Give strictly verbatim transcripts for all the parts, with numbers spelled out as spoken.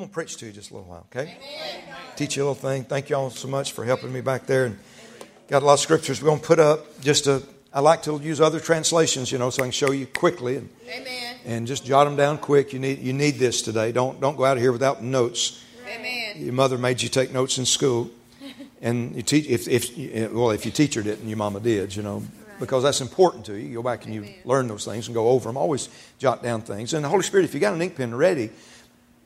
going to preach to you just a little while, okay? Amen. Teach you a little thing. Thank you all so much for helping me back there. And got a lot of scriptures we're going to put up. Just to, I like to use other translations, you know, so I can show you quickly. And, Amen. And just jot them down quick. You need you need this today. Don't don't go out of here without notes. Amen. Your mother made you take notes in school, and you teach if if well if your teacher didn't, your mama did, you know. Because that's important to you. You go back and you Amen. Learn those things and go over them. Always jot down things. And the Holy Spirit, if you got an ink pen ready,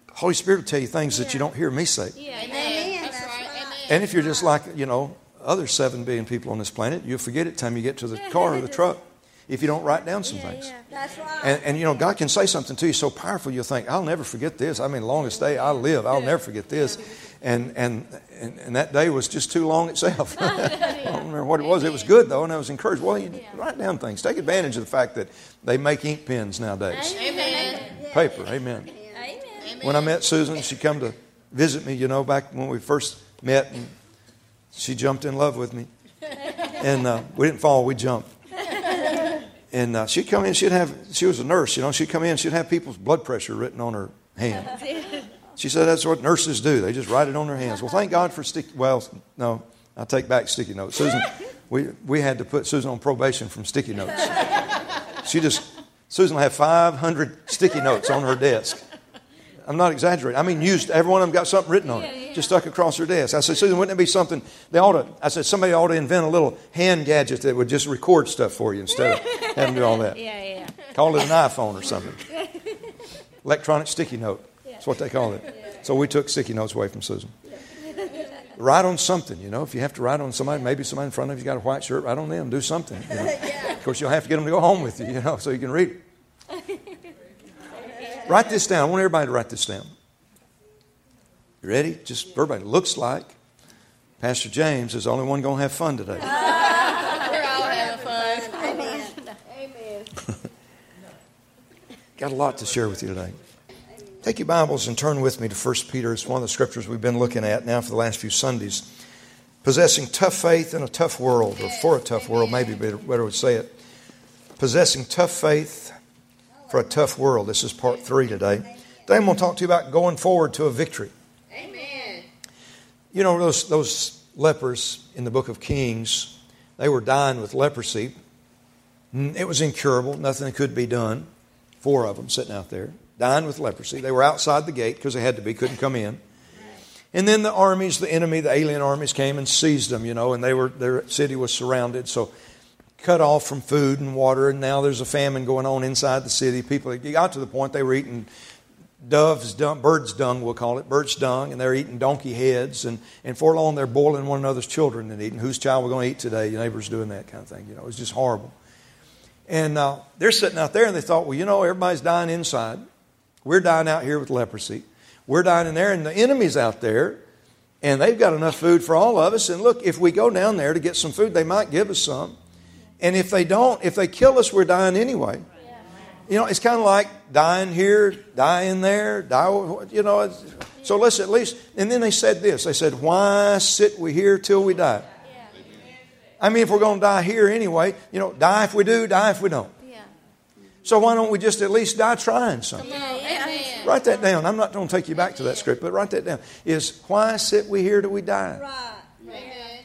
the Holy Spirit will tell you things yeah. that you don't hear me say. Yeah. Amen. Amen. That's right. Amen. And if you're just like, you know, other seven billion people on this planet, you'll forget it the time you get to the car or the truck if you don't write down some yeah, things. Yeah. That's right. And, and, you know, God can say something to you so powerful you'll think, I'll never forget this. I mean, longest day I live, I'll never forget this. And and, and, and that day was just too long itself. I don't remember what it was. It was good, though, and I was encouraged. Well, you write down things. Take advantage of the fact that they make ink pens nowadays. Amen. Paper. Amen. Amen. When I met Susan, she come to visit me, you know, back when we first met, and she jumped in love with me. And uh, we didn't fall. We jumped. And uh, she'd come in. She'd have. She was a nurse, you know. She'd come in. She'd have people's blood pressure written on her hand. She said that's what nurses do. They just write it on their hands. Well, thank God for sticky. Well, no, I take back sticky notes. Susan, we we had to put Susan on probation from sticky notes. She just Susan will have five hundred sticky notes on her desk. I'm not exaggerating. I mean, used every one of them got something written on yeah, it, yeah. just stuck across her desk. I said, Susan, wouldn't it be something they ought to? I said somebody ought to invent a little hand gadget that would just record stuff for you instead of having to do all that. Yeah, yeah. Call it an iPhone or something. Electronic sticky note. That's what they call it. So we took sticky notes away from Susan. Write on something, you know. If you have to write on somebody, maybe somebody in front of you got a white shirt, write on them. Do something. You know? Of course, you'll have to get them to go home with you, you know, so you can read it. Write this down. I want everybody to write this down. You ready? Just everybody looks like Pastor James is the only one going to have fun today. Ah, we're all having fun. Amen. Amen. Got a lot to share with you today. Take your Bibles and turn with me to First Peter. It's one of the scriptures we've been looking at now for the last few Sundays. Possessing tough faith in a tough world, or for a tough world, maybe better, better would say it. Possessing tough faith for a tough world. This is part three today. Today I'm going to talk to you about going forward to a victory. Amen. You know, those, those lepers in the book of Kings, they were dying with leprosy. It was incurable. Nothing could be done. Four of them sitting out there. Dying with leprosy. They were outside the gate because they had to be, couldn't come in. And then the armies, the enemy, the alien armies came and seized them, you know, and they were their city was surrounded, so cut off from food and water, and now there's a famine going on inside the city. People, it got to the point they were eating doves, dung, birds dung, we'll call it, birds dung, and they're eating donkey heads, and, and for long they're boiling one another's children and eating. Whose child we're going to eat today? Your neighbor's doing that kind of thing, you know. It's just horrible. And uh, they're sitting out there, and they thought, well, you know, everybody's dying inside. We're dying out here with leprosy. We're dying in there, and the enemy's out there, and they've got enough food for all of us. And look, if we go down there to get some food, they might give us some. And if they don't, if they kill us, we're dying anyway. You know, it's kind of like dying here, dying there, die, you know. So let's at least, and then they said this. They said, why sit we here till we die? I mean, if we're going to die here anyway, you know, die if we do, die if we don't. So why don't we just at least die trying something? Amen. Write that down. I'm not going to take you back to that script, but write that down. Is why sit we here till we die? Right. Amen.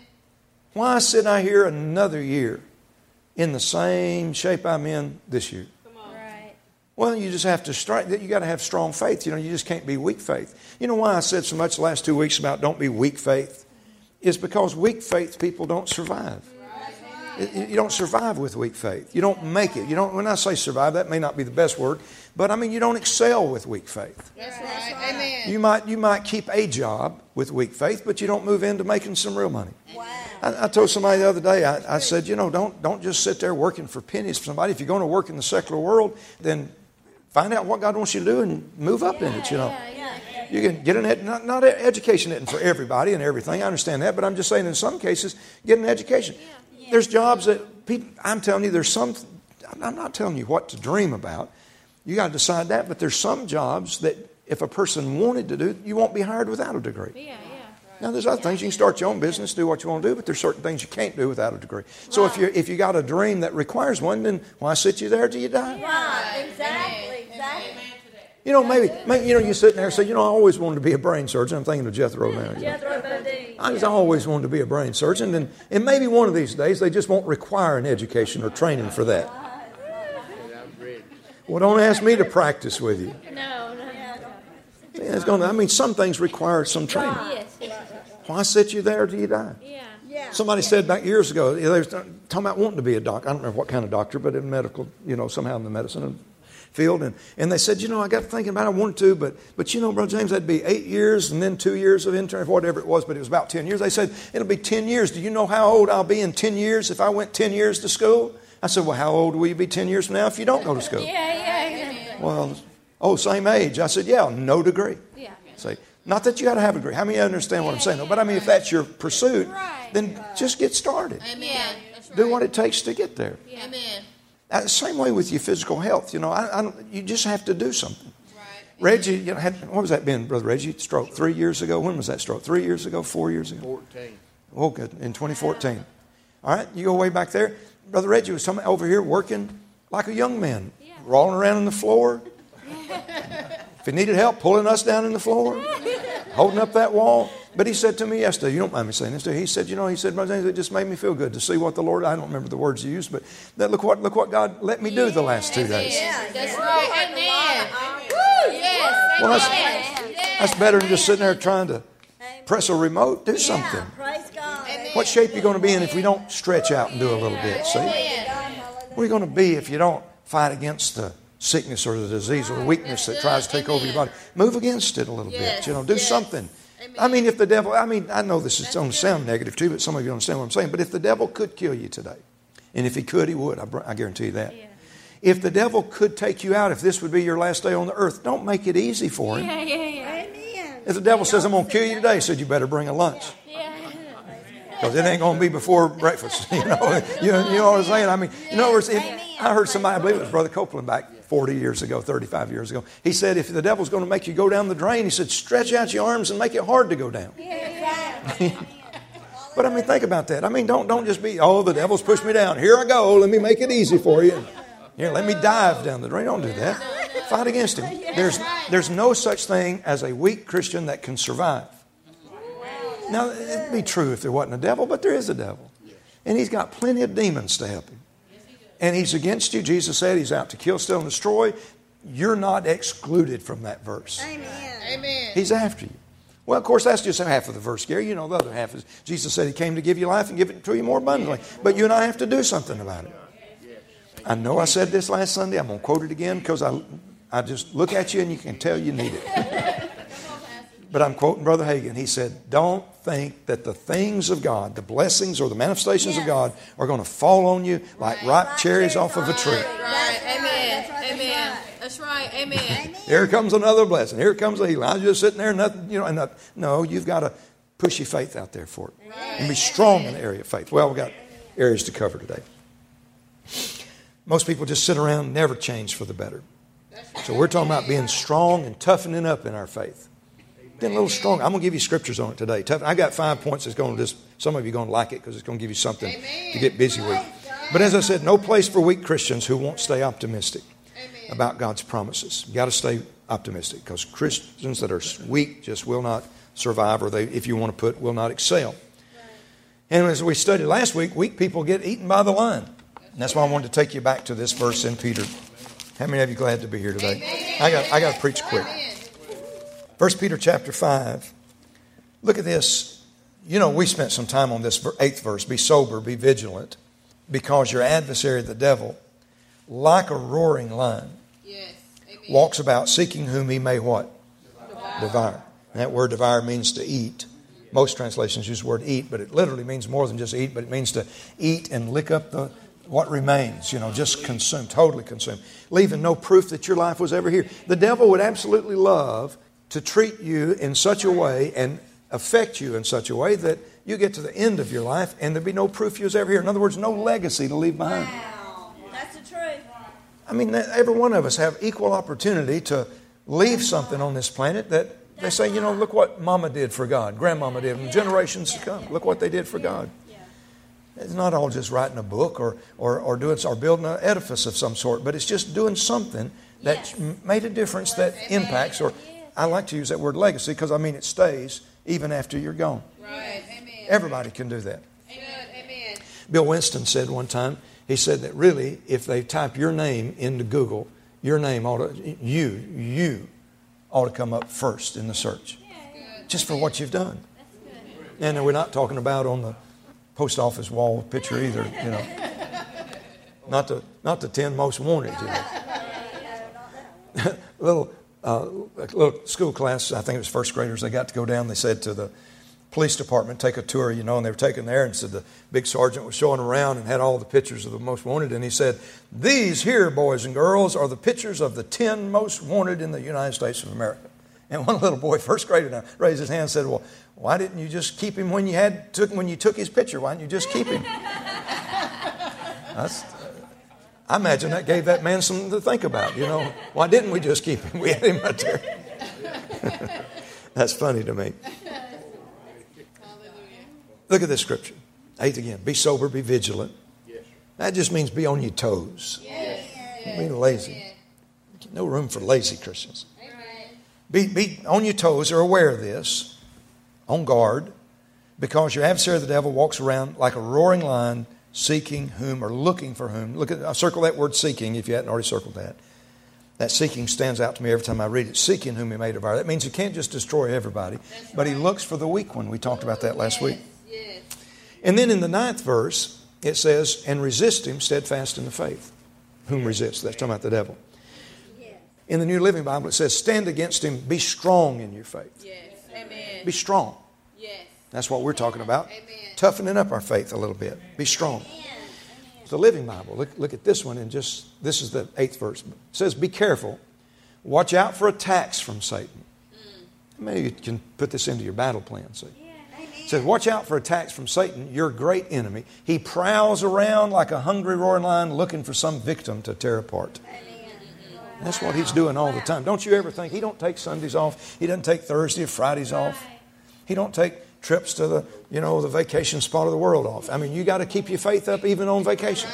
Why sit I here another year in the same shape I'm in this year? Come on. Right. Well, you just have to strike that. You got to have strong faith. You know, you just can't be weak faith. You know why I said so much the last two weeks about don't be weak faith? It's because weak faith people don't survive. You don't survive with weak faith. You don't make it. You don't. When I say survive, that may not be the best word, but I mean you don't excel with weak faith. That's right. Amen. You might you might keep a job with weak faith, but you don't move into making some real money. Wow. I, I told somebody the other day. I, I said, you know, don't don't just sit there working for pennies for somebody. If you're going to work in the secular world, then find out what God wants you to do and move up yeah, in it. You know. Yeah, yeah. You can get an ed- not, not education isn't for everybody and everything. I understand that, but I'm just saying in some cases get an education. Yeah. There's jobs that people, I'm telling you, there's some, I'm not telling you what to dream about. You got to decide that, but there's some jobs that if a person wanted to do, you won't be hired without a degree. Yeah, yeah. Right. Now, there's other yeah, things. You can start your own business, do what you want to do, but there's certain things you can't do without a degree. So right. if you if you got a dream that requires one, then why sit you there till you die? Right, exactly, exactly. You You know, maybe, maybe you know, you're sitting there and say, you know, I always wanted to be a brain surgeon. I'm thinking of Jethro now. You know. Jethro Bodine. I just always wanted to be a brain surgeon. And, and maybe one of these days they just won't require an education or training for that. Well, don't ask me to practice with you. No, no. Yeah, it's gonna, I mean, some things require some training. Why sit you there till you die? Yeah. Somebody said back years ago, they were talking about wanting to be a doctor. I don't remember what kind of doctor, but in medical, you know, somehow in the medicine field. And, and they said, you know, I got thinking about it. I wanted to, but, but you know, Brother James, that'd be eight years and then two years of intern, whatever it was, but it was about ten years. They said, it'll be ten years. Do you know how old I'll be in ten years if I went ten years to school? I said, well, how old will you be ten years from now if you don't go to school? Yeah, yeah, yeah. Well, oh, same age. I said, yeah, no degree. Yeah. Say, not that you got to have a degree. How many understand what I'm saying? No, but I mean, if that's your pursuit, then just get started. Amen. Do what it takes to get there. Amen. Uh, same way with your physical health. You know, I, I, you just have to do something. Right. Reggie, you know, had, what was that been, Brother Reggie? Stroke three years ago. When was that stroke? Three years ago? Four years ago? Fourteen. Oh, good. In twenty fourteen. All right. You go way back there. Brother Reggie was somebody over here working like a young man, yeah. rolling around on the floor. If he needed help, pulling us down in the floor, holding up that wall. But he said to me yesterday, you don't mind me saying this, do you? He said, you know, he said, Brother James, it just made me feel good to see what the Lord, I don't remember the words he used, but that look what look what God let me do yeah. the last two days. Yeah. That's right. Amen. Woo! Yes. Well, that's, yes. that's better than just sitting there trying to press a remote. Do yeah. something. Praise God. Amen. What shape are you going to be in if we don't stretch out and do a little bit? See? What are you going to be if you don't fight against the sickness or the disease or weakness that tries to take over your body? Move against it a little bit. You know, do something. I mean, if the devil, I mean, I know this is going to sound negative too, but some of you don't understand what I'm saying. But if the devil could kill you today, and if he could, he would. I, I guarantee you that. Yeah. If the devil could take you out, if this would be your last day on the earth, don't make it easy for him. Yeah, yeah, yeah. Amen. If the devil says, I'm going to kill you today, he said, you better bring a lunch. Yeah. Because it ain't going to be before breakfast. You know, you, you know what I'm saying? I mean, you know, if, I heard somebody, I believe it was Brother Copeland back forty years ago, thirty-five years ago. He said, if the devil's going to make you go down the drain, he said, stretch out your arms and make it hard to go down. Yeah. But I mean, think about that. I mean, don't don't just be, oh, the devil's pushed me down. Here I go. Let me make it easy for you. Here, let me dive down the drain. Don't do that. Fight against him. There's, there's no such thing as a weak Christian that can survive. Now, it'd be true if there wasn't a devil, but there is a devil. And he's got plenty of demons to help him. And he's against you. Jesus said he's out to kill, steal, and destroy. You're not excluded from that verse. Amen. Amen. He's after you. Well, of course, that's just half of the verse, Gary. You know, the other half is Jesus said he came to give you life and give it to you more abundantly. But you and I have to do something about it. I know I said this last Sunday. I'm going to quote it again because I, I just look at you and you can tell you need it. But I'm quoting Brother Hagin. He said, don't think that the things of God, the blessings or the manifestations yes. of God are going to fall on you like right. ripe right. cherries right. off of a tree. Right. Right. Amen. That's right. Amen. That's right. Amen. Here comes another blessing. Here comes a healing. I was just sitting there, nothing, you know, nothing. No, you've got to push your faith out there for it. Right. And be strong in the area of faith. Well, we've got areas to cover today. Most people just sit around and never change for the better. So we're talking about being strong and toughening up in our faith. Getting a little strong. I'm going to give you scriptures on it today. I got five points that's going to just, some of you are going to like it because it's going to give you something Amen. To get busy with. But as I said, no place for weak Christians who won't stay optimistic Amen. About God's promises. You've got to stay optimistic because Christians that are weak just will not survive, or they, if you want to put, will not excel. And as we studied last week, weak people get eaten by the lion. And that's why I wanted to take you back to this verse in Peter. How many of you glad to be here today? Amen. I got, I got to preach quick. First Peter chapter five. Look at this. You know, we spent some time on this eighth verse. Be sober, be vigilant, because your adversary, the devil, like a roaring lion, yes. walks about seeking whom he may what? Devour. Devour. And that word devour means to eat. Most translations use the word eat, but it literally means more than just eat, but it means to eat and lick up the what remains, you know, just consumed, totally consumed, leaving no proof that your life was ever here. The devil would absolutely love to treat you in such a way and affect you in such a way that you get to the end of your life and there'd be no proof you was ever here. In other words, no legacy to leave behind. Wow, that's the truth. I mean, every one of us have equal opportunity to leave something on this planet that they say, you know, look what Mama did for God, Grandmama did, and generations to come. Look what they did for God. It's not all just writing a book or or or doing or building an edifice of some sort, but it's just doing something that yes. made a difference, that impacts, or I like to use that word legacy, because I mean it stays even after you're gone. Right. Amen. Everybody can do that. Amen. Bill Winston said one time, he said that really, if they type your name into Google, your name ought to, you, you ought to come up first in the search. Just for what you've done. And we're not talking about on the post office wall picture either, you know. Not the, not the ten most wanted, you know. A little, uh, little school class, I think it was first graders, they got to go down. They said to the police department, take a tour, you know, and they were taken there, and said the big sergeant was showing around and had all the pictures of the most wanted. And he said, these here, boys and girls, are the pictures of the ten most wanted in the United States of America. And one little boy, first grader now, raised his hand and said, well, why didn't you just keep him when you had took when you took his picture? Why didn't you just keep him? That's... I imagine that gave that man something to think about, you know. Why didn't we just keep him? We had him right there. That's funny to me. Look at this scripture. Eighth again. Be sober, be vigilant. That just means be on your toes. Don't be lazy. No room for lazy Christians. Be, be on your toes or aware of this. On guard. Because your adversary, the devil, walks around like a roaring lion, seeking whom or looking for whom. Look at, I'll circle that word seeking if you hadn't already circled that. That seeking stands out to me every time I read it. Seeking whom he may devour. That means he can't just destroy everybody. That's but right. He looks for the weak one. We talked about that last yes, week. Yes. And then in the ninth verse, it says, and resist him steadfast in the faith. Whom resists? That's talking about the devil. Yes. In the New Living Bible, it says, stand against him. Be strong in your faith. Yes. Amen. Be strong. Yes. That's what we're talking about. Amen. Toughening up our faith a little bit. Be strong. It's the Living Bible. Look, look at this one, and just this is the eighth verse. It says, be careful. Watch out for attacks from Satan. Maybe you can put this into your battle plan. See? It says, watch out for attacks from Satan, your great enemy. He prowls around like a hungry roaring lion looking for some victim to tear apart. That's what he's doing all the time. Don't you ever think he don't take Sundays off. He doesn't take Thursday or Fridays off. He don't take trips to the, you know, the vacation spot of the world off. I mean, you got to keep your faith up even on vacation,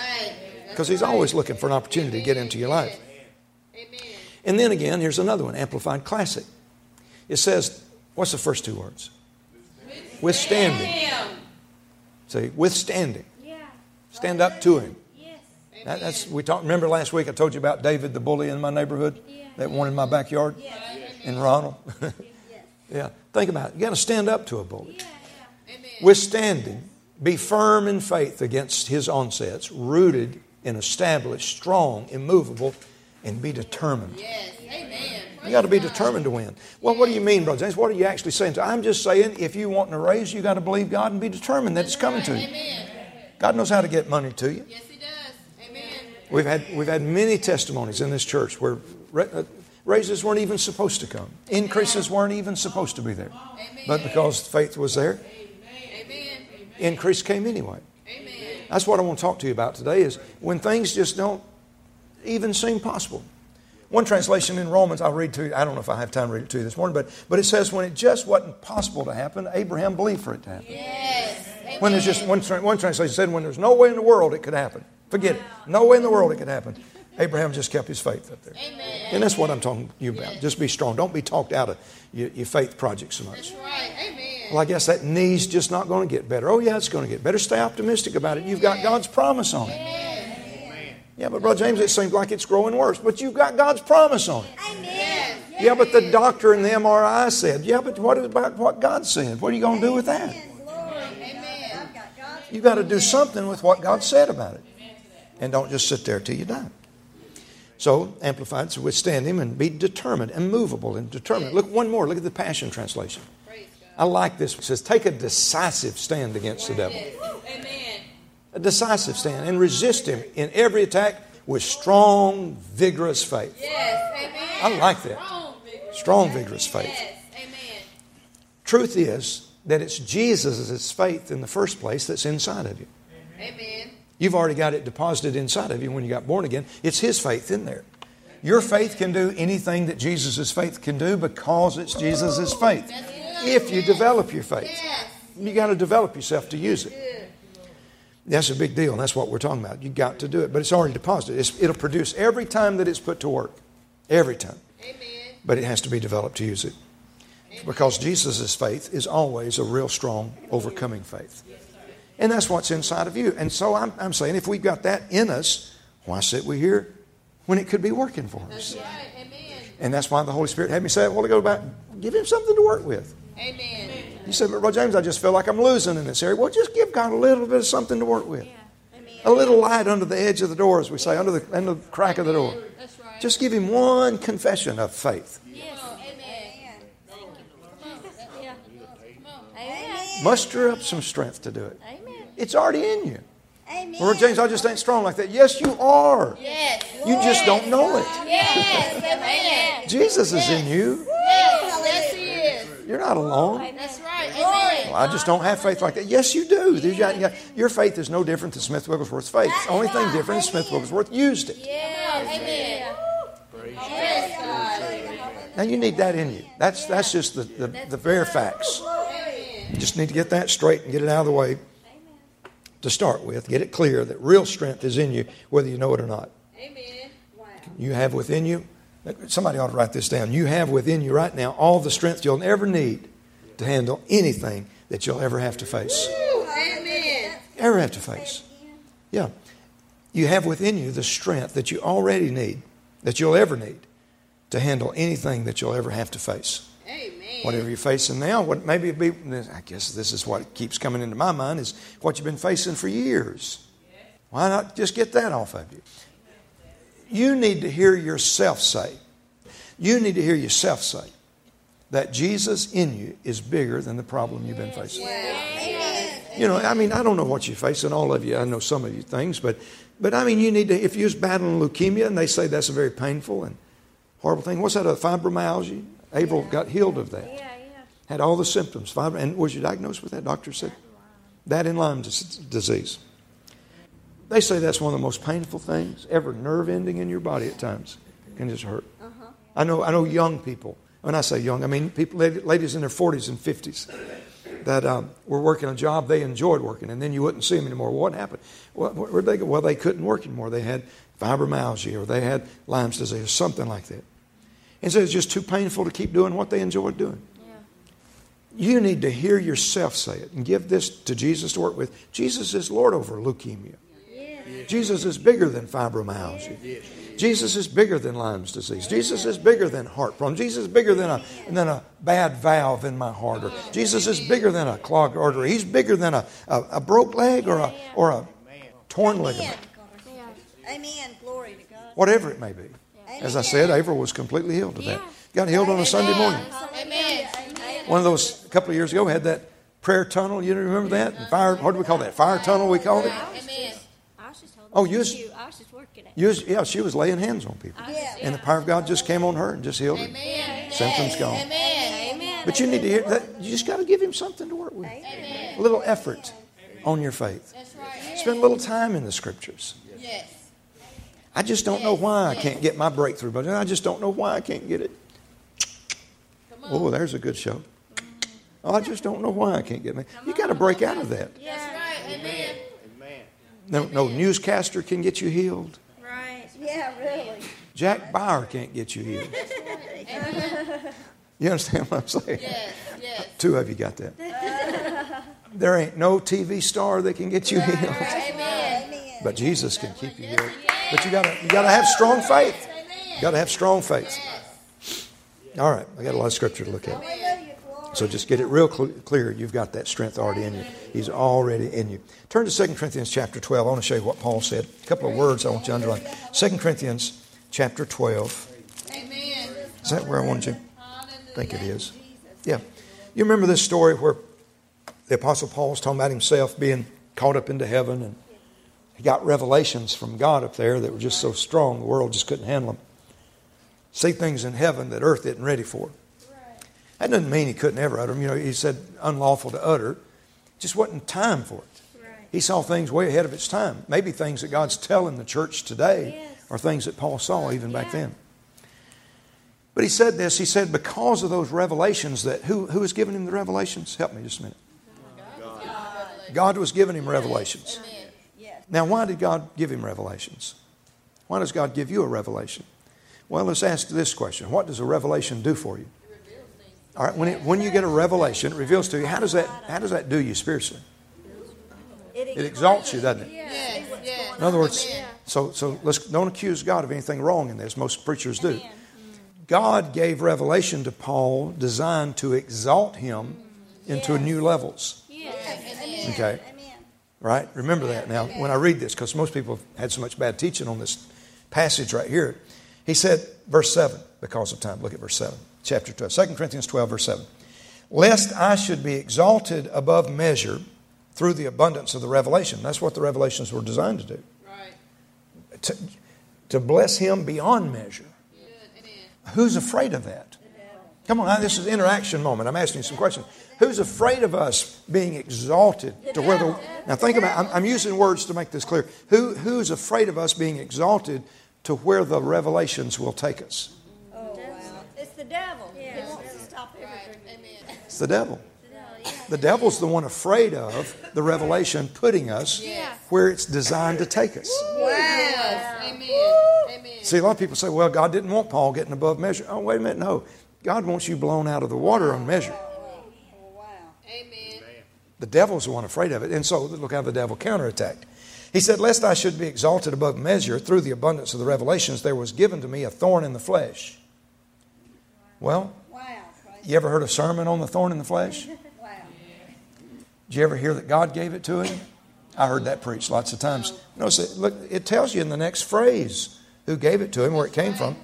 because he's always looking for an opportunity to get into your life. And then again, here's another one, Amplified Classic. It says, what's the first two words? Withstanding. See, withstanding. Stand up to him. That, that's we talked. Remember last week I told you about David, the bully in my neighborhood, that one in my backyard, and Ronald. Yeah, think about it. You got to stand up to a bully. Yeah, yeah. Withstanding, be firm in faith against his onsets, rooted and established, strong, immovable, and be determined. Yes, amen. You got to be determined to win. Well, what do you mean, Brother James? What are you actually saying? I'm just saying, if you want a raise, you got to believe God and be determined that it's coming to you. God knows how to get money to you. Yes, He does. Amen. We've had we've had many testimonies in this church where. Uh, Raises weren't even supposed to come. Increases weren't even supposed to be there. Amen. But because faith was there, amen, increase came anyway. Amen. That's what I want to talk to you about today, is when things just don't even seem possible. One translation in Romans, I'll read to you. I don't know if I have time to read it to you this morning, but, but it says when it just wasn't possible to happen, Abraham believed for it to happen. Yes. When there's just one, one translation said when there's no way in the world it could happen. Forget wow. it. No way in the world it could happen. Abraham just kept his faith up there. Amen. And that's what I'm talking to you about. Yes. Just be strong. Don't be talked out of your, your faith project so much. That's right. Amen. Well, I guess that knee's just not going to get better. Oh, yeah, it's going to get better. Stay optimistic about it. You've got God's promise on it. Yes. Yeah, but Brother James, it seems like it's growing worse. But you've got God's promise on it. Amen. Yeah, but the doctor and the M R I said. Yeah, but what about what God said? What are you going to do with that? Amen. You've got to do something with what God said about it. And don't just sit there till you die. So, Amplified, so withstand him and be determined, immovable and determined. Look, one more. Look at the Passion Translation. I like this. It says, take a decisive stand against the devil. Amen. A decisive stand and resist him in every attack with strong, vigorous faith. Yes, amen. I like that. Strong, vigorous faith. Yes, amen. Truth is that it's Jesus' faith in the first place that's inside of you. Amen. You've already got it deposited inside of you when you got born again. It's His faith in there. Your faith can do anything that Jesus' faith can do because it's Jesus' faith. If you develop your faith, you got to develop yourself to use it. That's a big deal, and that's what we're talking about. You got to do it, but it's already deposited. It's, it'll produce every time that it's put to work. Every time. Amen. But it has to be developed to use it. Amen. Because Jesus' faith is always a real strong overcoming faith. And that's what's inside of you. And so I'm, I'm saying if we've got that in us, why sit we here when it could be working for us? That's right. Amen. And that's why the Holy Spirit had me say it a while ago about give him something to work with. Amen. You said, but Brother James, I just feel like I'm losing in this area. Well, just give God a little bit of something to work with. Yeah. A little light under the edge of the door, as we say, under the, under the crack Amen. Of the door. That's right. Just give him one confession of faith. Yes. Amen. Amen. Amen. Muster up some strength to do it. Amen. It's already in you. Amen. Lord James, I just ain't strong like that. Yes, you are. Yes. You yes. just don't know it. Yes. Amen. Jesus yes. is in you. Yes. Yes, he is. You're not alone. Amen. That's right. Well, I just don't have faith like that. Yes, you do. Yeah. Your faith is no different than Smith Wigglesworth's faith. The only thing different is Smith Wigglesworth used it. Yeah. Amen. Now you need that in you. That's that's just the, the, the bare facts. You just need to get that straight and get it out of the way to start with. Get it clear that real strength is in you, whether you know it or not. Amen. You have within you. Somebody ought to write this down. You have within you right now all the strength you'll ever need to handle anything that you'll ever have to face. Woo, amen. Ever have to face. Yeah. You have within you the strength that you already need, that you'll ever need, to handle anything that you'll ever have to face. Amen. Whatever you're facing now, what maybe it'd be, I guess this is what keeps coming into my mind, is what you've been facing for years. Why not just get that off of you? You need to hear yourself say, you need to hear yourself say, that Jesus in you is bigger than the problem you've been facing. Yes. You know, I mean, I don't know what you're facing. All of you, I know some of you things, but, but I mean, you need to, if you're battling leukemia, and they say that's a very painful and horrible thing. What's that, a fibromyalgia? Avril yeah. got healed of that. Yeah, yeah. Had all the symptoms. Fibrom- and was you diagnosed with that? Doctor said that in Lyme disease. They say that's one of the most painful things ever. Nerve ending in your body at times can just hurt. Uh-huh. I know. I know young people. When I say young, I mean people, ladies in their forties and fifties that um, were working a job they enjoyed working, and then you wouldn't see them anymore. What happened? Well, where'd they go? Well, they couldn't work anymore. They had fibromyalgia or they had Lyme's disease or something like that. And so it's just too painful to keep doing what they enjoyed doing. Yeah. You need to hear yourself say it and give this to Jesus to work with. Jesus is Lord over leukemia. Yeah. Yeah. Jesus is bigger than fibromyalgia. Yeah. Jesus is bigger than Lyme's disease. Jesus is bigger than heart problems. Jesus is bigger than a, than a bad valve in my heart. Or Jesus is bigger than a clogged artery. He's bigger than a, a, a broke leg or a, or a torn ligament. Amen. Glory to God. Whatever it may be. As I said, Avril was completely healed of that. Got healed on a Sunday morning. Amen. One of those, a couple of years ago, had that prayer tunnel. You remember that? And fire, what do we call that? Fire tunnel, we called it? Amen. Oh, you was, you, I was just working it. You was, yeah, she was laying hands on people. Yes. And the power of God just came on her and just healed her. Amen. Symptoms gone. Amen. Amen. But you need to hear that. You just got to give him something to work with. Amen. A little effort Amen. On your faith. That's right. Spend a little time in the Scriptures. Yes. I just don't yes. know why yes. I can't get my breakthrough, but I just don't know why I can't get it. Come on. Oh, there's a good show. Mm-hmm. Oh, I just don't know why I can't get it. You got to break out of that. Yes. That's right. Amen. No, no newscaster can get you healed. Right. Yeah, really. Jack Bauer can't get you healed. You understand what I'm saying? Yes, yes. Two of you got that. There ain't no T V star that can get you right, healed. Right, amen. But Jesus can keep you healed. But you gotta you gotta have strong faith. You gotta have strong faith. All right, I got a lot of scripture to look at. So just get it real cl- clear. You've got that strength already in you. He's already in you. Turn to Second Corinthians chapter twelve. I want to show you what Paul said. A couple of words I want you to underline. Second Corinthians chapter twelve. Amen. Is that where I wanted you? I think it is. Yeah. You remember this story where the Apostle Paul was talking about himself being caught up into heaven, and he got revelations from God up there that were just so strong the world just couldn't handle them. See things in heaven that earth isn't ready for. That doesn't mean he couldn't ever utter them. You know, he said unlawful to utter. It just wasn't time for it. Right. He saw things way ahead of its time. Maybe things that God's telling the church today yes. are things that Paul saw even yeah. back then. But he said this. He said because of those revelations that... Who, who was giving him the revelations? Help me just a minute. God, God. God was giving him revelations. Yes. Now, why did God give him revelations? Why does God give you a revelation? Well, let's ask this question. What does a revelation do for you? It reveals things. All right, when, it, when you get a revelation, it reveals to you. How does that, how does that do you spiritually? It exalts you, doesn't it? Yes, yes. In other words, so, so let's don't accuse God of anything wrong in this. Most preachers do. God gave revelation to Paul designed to exalt him into new levels. Okay. Right? Remember that now when I read this, because most people have had so much bad teaching on this passage right here. He said, verse seven, because of time. Look at verse seven, chapter twelve. Second Corinthians twelve, verse seven. Lest I should be exalted above measure through the abundance of the revelation. That's what the revelations were designed to do. Right. To, to bless him beyond measure. Good. Who's afraid of that? Come on, now, this is an interaction moment. I'm asking you some questions. Who's afraid of us being exalted to where the... Now think about it. I'm, I'm using words to make this clear. Who Who's afraid of us being exalted to where the revelations will take us? Oh, wow. It's the devil. Yeah. It wants to stop everything. Right. It's the devil. The devil's the one afraid of the revelation putting us yes. where it's designed to take us. Wow. Yes. Amen. Amen. See, a lot of people say, well, God didn't want Paul getting above measure. Oh, wait a minute. No. God wants you blown out of the water on measure. Oh, wow. Amen. The devil's the one afraid of it. And so, look how the devil counterattacked. He said, lest I should be exalted above measure through the abundance of the revelations, there was given to me a thorn in the flesh. Well, wow. You ever heard a sermon on the thorn in the flesh? Did you ever hear that God gave it to him? I heard that preached lots of times. Notice, look, it tells you in the next phrase who gave it to him, where it came from.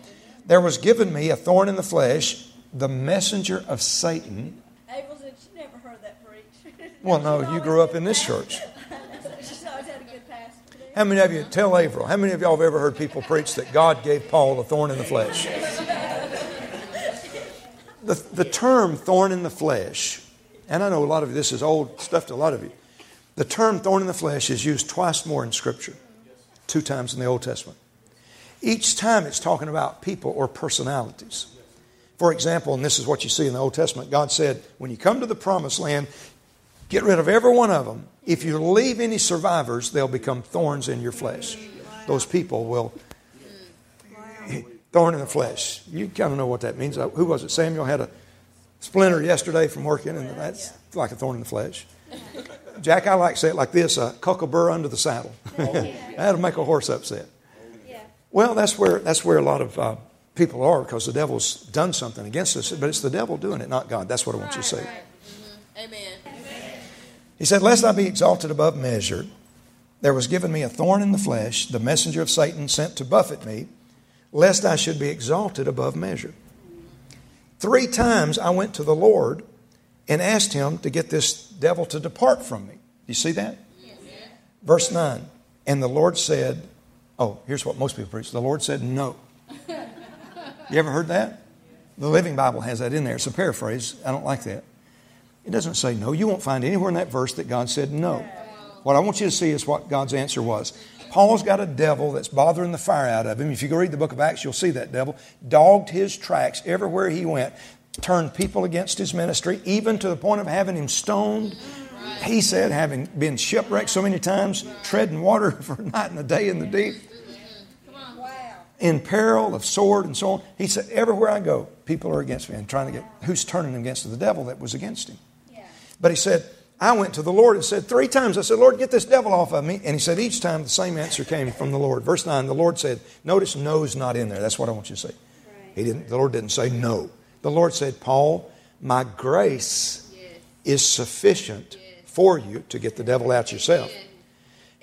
There was given me a thorn in the flesh, the messenger of Satan. Avril said she never heard that preached. Well, no, you grew up in this church. She's always had a good pastor. How many of you, tell Avril, how many of y'all have ever heard people preach that God gave Paul a thorn in the flesh? The, the term thorn in the flesh... And I know a lot of you, this is old stuff to a lot of you. The term thorn in the flesh is used twice more in Scripture, two times in the Old Testament. Each time it's talking about people or personalities. For example, and this is what you see in the Old Testament, God said, when you come to the promised land, get rid of every one of them. If you leave any survivors, they'll become thorns in your flesh. Those people will... Thorn in the flesh. You kind of know what that means. Who was it? Samuel had a... splinter yesterday from working, and that's yeah. like a thorn in the flesh. Jack, I like to say it like this, a cockabur under the saddle. That'll make a horse upset. Yeah. Well, that's where that's where a lot of uh, people are, because the devil's done something against us, but it's the devil doing it, not God. That's what I want right, you to say. Right. Mm-hmm. Amen. Amen. He said, lest I be exalted above measure, there was given me a thorn in the flesh, the messenger of Satan sent to buffet me, lest I should be exalted above measure. Three times I went to the Lord and asked him to get this devil to depart from me. You see that? Yes. Verse nine. And the Lord said, oh, here's what most people preach. The Lord said no. You ever heard that? The Living Bible has that in there. It's a paraphrase. I don't like that. It doesn't say no. You won't find anywhere in that verse that God said no. What I want you to see is what God's answer was. Paul's got a devil that's bothering the fire out of him. If you go read the book of Acts, you'll see that devil dogged his tracks everywhere he went, turned people against his ministry, even to the point of having him stoned. He said, having been shipwrecked so many times, treading water for a night and a day in the deep, in peril of sword and so on. He said, everywhere I go, people are against me and trying to get, who's turning them against? The devil that was against him. But he said, I went to the Lord and said three times, I said, Lord, get this devil off of me. And he said each time the same answer came from the Lord. Verse nine, the Lord said, notice no's not in there. That's what I want you to see. Right. He didn't, the Lord didn't say no. The Lord said, Paul, my grace yes. is sufficient yes. for you to get the devil out yourself. Yes.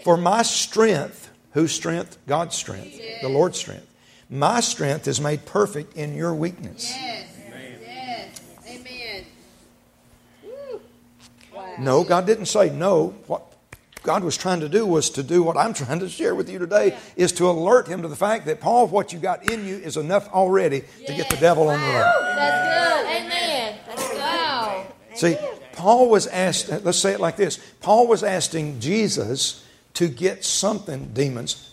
For my strength, whose strength? God's strength, yes. the Lord's strength. My strength is made perfect in your weakness. Yes. No, God didn't say no. What God was trying to do was to do what I'm trying to share with you today yeah. is to alert him to the fact that, Paul, what you got in you is enough already yes. to get the devil wow. on the run. That's good. Amen. That's wow. See, Paul was asked, let's say it like this. Paul was asking Jesus to get something, demons,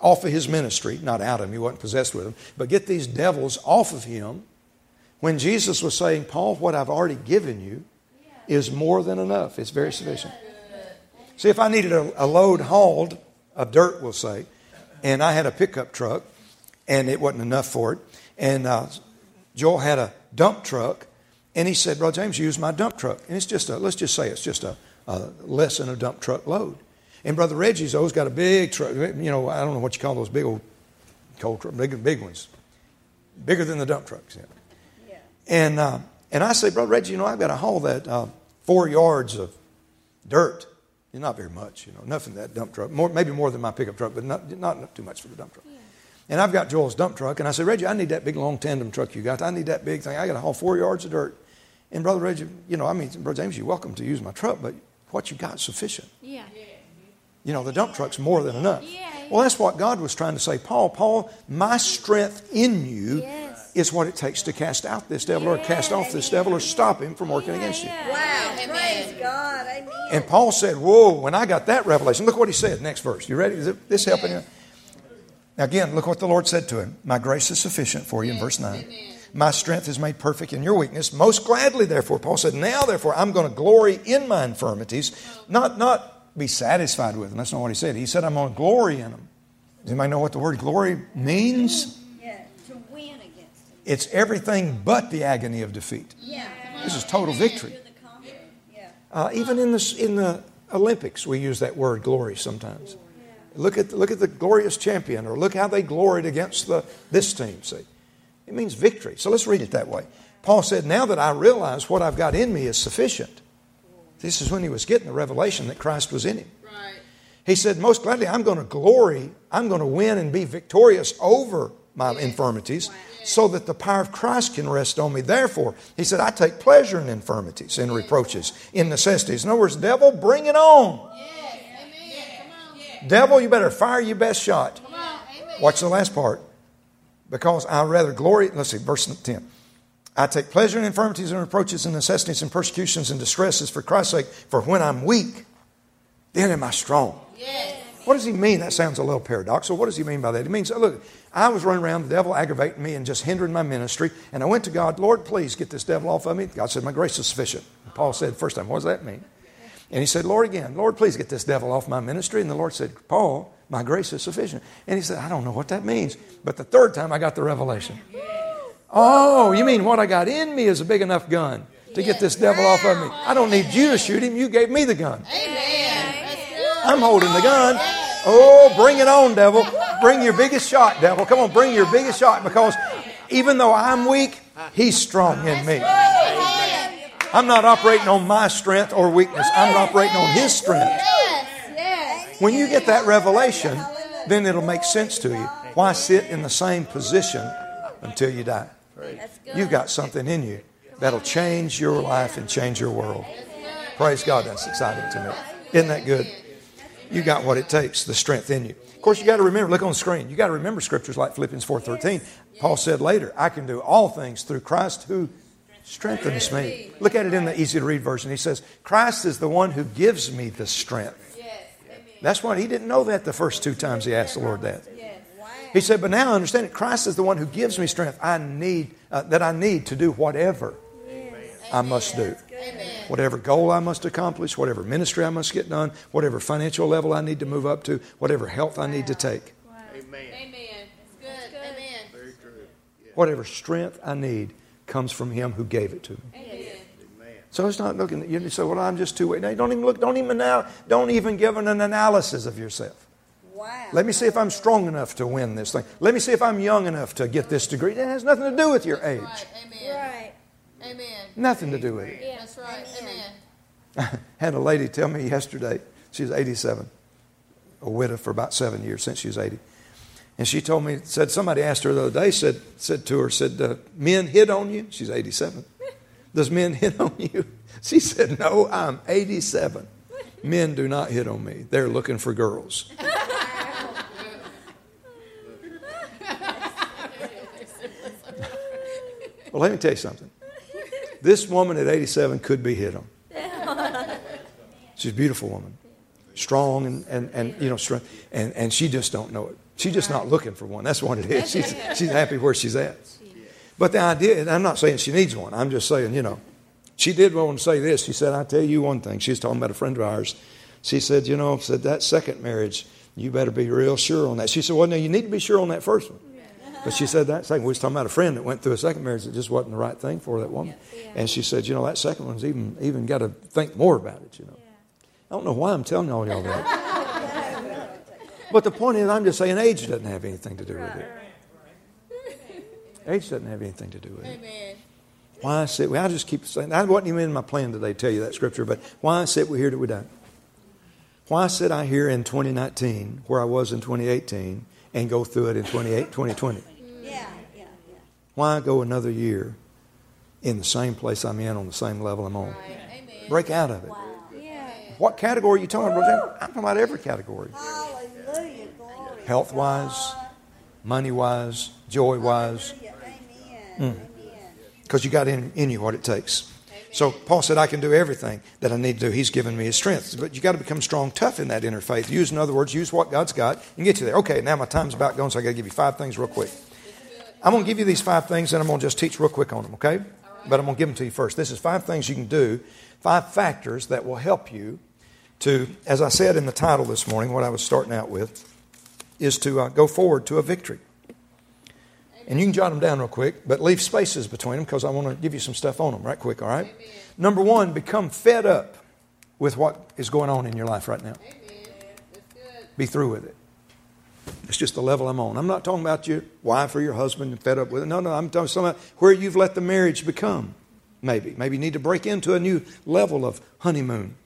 off of his ministry. Not out of him. He wasn't possessed with them. But get these devils off of him when Jesus was saying, Paul, what I've already given you is more than enough. It's very sufficient. See, if I needed a, a load hauled of dirt, we'll say, and I had a pickup truck, and it wasn't enough for it. And uh, Joel had a dump truck, and he said, "Brother James, use my dump truck." And it's just a, let's just say it's just a, a less than a dump truck load. And Brother Reggie's always got a big truck. You know, I don't know what you call those big old coal trucks, big, big ones, bigger than the dump trucks. Yeah. Yeah. And uh, and I say, "Brother Reggie, you know, I've got to haul that uh, four yards of dirt." It's not very much, you know, nothing that dump truck. More, maybe more than my pickup truck, but not not too much for the dump truck. Yeah. And I've got Joel's dump truck, and I said, "Reggie, I need that big long tandem truck you got. I need that big thing. I got to haul four yards of dirt." And Brother Reggie, you know, I mean, Brother James, you're welcome to use my truck, but what you got is sufficient. Yeah. Yeah. You know, the dump truck's more than enough. Yeah, yeah. Well, that's what God was trying to say. Paul, Paul, my strength in you yes. is what it takes to cast out this devil yeah. or cast off this devil or stop him from working yeah, against you. Yeah. Wow. Amen. Praise God. Amen. And Paul said, whoa, when I got that revelation, look what he said. Next verse. You ready? Is this helping you? Now, again, look what the Lord said to him. My grace is sufficient for you yes. in verse nine. Amen. My strength is made perfect in your weakness. Most gladly, therefore, Paul said, now, therefore, I'm going to glory in my infirmities, not, not, be satisfied with them. That's not what he said. He said, I'm going to glory in them. Does anybody know what the word glory means? Yeah, to win against them. It's everything but the agony of defeat. Yeah. This is total victory. Yeah. Uh, even in the, in the Olympics, we use that word glory sometimes. Yeah. Look at look at the glorious champion, or look how they gloried against the this team. See, it means victory. So let's read it that way. Paul said, now that I realize what I've got in me is sufficient. This is when he was getting the revelation that Christ was in him. Right. He said, most gladly, I'm going to glory. I'm going to win and be victorious over my yeah. infirmities wow. so that the power of Christ can rest on me. Therefore, he said, I take pleasure in infirmities, in yeah. reproaches, in necessities. In other words, devil, bring it on. Yes. Yes. Yes. Devil, you better fire your best shot. Watch the last part. Because I rather glory. Let's see, verse ten. I take pleasure in infirmities and reproaches and necessities and persecutions and distresses for Christ's sake. For when I'm weak, then am I strong. Yes. What does he mean? That sounds a little paradoxical. What does he mean by that? It means, look, I was running around, the devil aggravating me and just hindering my ministry. And I went to God, Lord, please get this devil off of me. God said, my grace is sufficient. And Paul said, first time, what does that mean? And he said, Lord, again, Lord, please get this devil off my ministry. And the Lord said, Paul, my grace is sufficient. And he said, I don't know what that means. But the third time I got the revelation. Oh, you mean what I got in me is a big enough gun to get this devil off of me. I don't need you to shoot him. You gave me the gun. Amen. I'm holding the gun. Oh, bring it on, devil. Bring your biggest shot, devil. Come on, bring your biggest shot, because even though I'm weak, he's strong in me. I'm not operating on my strength or weakness. I'm operating on his strength. When you get that revelation, then it'll make sense to you. Why sit in the same position until you die? You've got something in you that'll change your life and change your world. Praise God, that's exciting to me. Isn't that good? You got what it takes, the strength in you. Of course, you got to remember, look on the screen, you got to remember scriptures like Philippians four thirteen. Paul said later, I can do all things through Christ who strengthens me. Look at it in the easy-to-read version. He says, Christ is the one who gives me the strength. That's why he didn't know that the first two times he asked the Lord that. He said, but now I understand it. Christ is the one who gives me strength I need, uh, that I need to do whatever yes. I must do. Amen. Whatever goal I must accomplish, whatever ministry I must get done, whatever financial level I need to move up to, whatever health wow. I need to take. Wow. Amen. Amen. Good. Good. Amen. Very true. Yeah. Whatever strength I need comes from him who gave it to me. Amen. So it's not looking at you and say, well, I'm just too weak. No, don't even look, don't even, anal- don't even give an analysis of yourself. Wow. Let me see if I'm strong enough to win this thing. Let me see if I'm young enough to get this degree. It has nothing to do with your age. Right. Amen. Right. Amen. Nothing to do with it. Yeah. That's right. Amen. I had a lady tell me yesterday, she was eighty-seven, a widow for about seven years since she was eighty. And she told me, said somebody asked her the other day, said said to her, said, uh, men hit on you? She's eighty-seven. Does men hit on you? She said, no, I'm eighty-seven. Men do not hit on me. They're looking for girls. Well, let me tell you something. This woman at eighty-seven could be hit on. She's a beautiful woman, strong and, and, and you know strength, and, and she just don't know it. She's just not looking for one. That's what it is. She's she's happy where she's at. But the idea, and I'm not saying she needs one. I'm just saying, you know, she did want to say this. She said, I tell you one thing. She was talking about a friend of ours. She said, you know, said that second marriage, you better be real sure on that. She said, well, no, you need to be sure on that first one. But she said that second, we was talking about a friend that went through a second marriage that just wasn't the right thing for that woman. Yeah. Yeah. And she said, you know, that second one's even even got to think more about it, you know. Yeah. I don't know why I'm telling all y'all that. But the point is, I'm just saying age doesn't have anything to do with it. Age doesn't have anything to do with it. Amen. Why sit we? I just keep saying, I wasn't even in my plan today to tell you that scripture, but why sit we here that we don't? Why sit I here in twenty nineteen where I was in twenty eighteen and go through it in twenty twenty? Yeah, yeah, yeah. Why go another year in the same place I'm in on the same level I'm on? Right. Amen. Break out of it. Wow. Yeah. What category are you talking about? I'm talking about every category. Hallelujah. Glory. Health-wise, money-wise, joy-wise. Amen. Because mm. you got in, in you what it takes. So Paul said, I can do everything that I need to do. He's given me his strength. But you got to become strong, tough in that inner faith. Use, in other words, use what God's got and get you there. Okay, now my time's about going, so I got to give you five things real quick. I'm going to give you these five things, and I'm going to just teach real quick on them, okay? But I'm going to give them to you first. This is five things you can do, five factors that will help you to, as I said in the title this morning, what I was starting out with, is to uh, go forward to a victory. And you can jot them down real quick, but leave spaces between them because I want to give you some stuff on them right quick, all right? Amen. Number one, become fed up with what is going on in your life right now. Amen. That's good. Be through with it. It's just the level I'm on. I'm not talking about your wife or your husband and fed up with it. No, no, I'm talking about where you've let the marriage become, maybe. Maybe you need to break into a new level of honeymoon.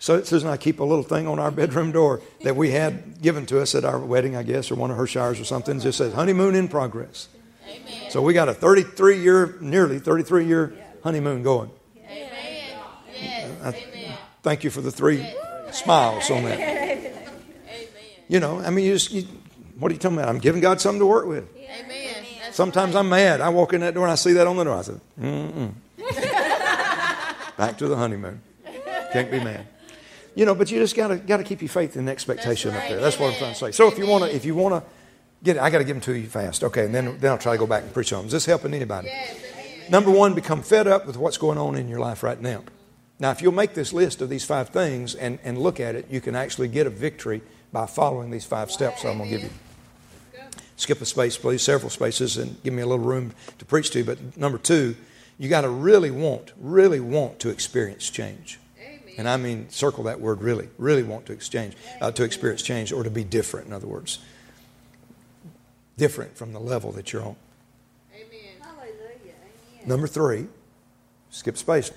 So Susan and I keep a little thing on our bedroom door that we had given to us at our wedding, I guess, or one of her showers or something. It just says, honeymoon in progress. Amen. So we got a thirty-three-year, nearly thirty-three-year honeymoon going. Amen. I, I Amen. Thank you for the three Amen. Smiles on that. Amen. You know, I mean, you just, you, what are you talking about? I'm giving God something to work with. Amen. Sometimes I'm mad. I walk in that door and I see that on the door. I said, mm-mm. Back to the honeymoon. Can't be mad. You know, but you just gotta gotta keep your faith and expectation right. up there. That's Amen. What I'm trying to say. So if you wanna if you wanna get it, I gotta give them to you fast. Okay, and then then I'll try to go back and preach on them. Is this helping anybody? Yes. Number one, become fed up with what's going on in your life right now. Now, if you'll make this list of these five things and, and look at it, you can actually get a victory by following these five steps that I'm gonna give you. Skip a space, please, several spaces, and give me a little room to preach to you. But number two, you gotta really want, really want to experience change. And I mean, circle that word really, really want to exchange, uh, to experience change or to be different, in other words. Different from the level that you're on. Amen. Hallelujah. Amen. Number three, skip space.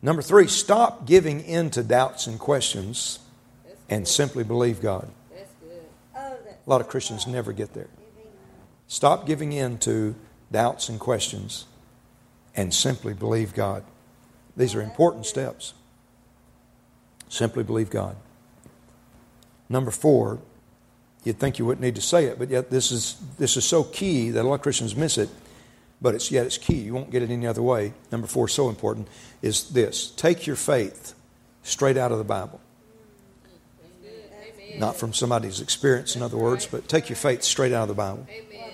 Number three, stop giving in to doubts and questions and simply believe God. That's good. Oh, that's a lot of Christians never get there. Stop giving in to doubts and questions and simply believe God. These are important steps. Simply believe God. Number four, you'd think you wouldn't need to say it, but yet this is this is so key that a lot of Christians miss it, but it's yet it's key. You won't get it any other way. Number four, so important, is this. Take your faith straight out of the Bible. Amen. Not from somebody's experience, in other words, but take your faith straight out of the Bible. Amen.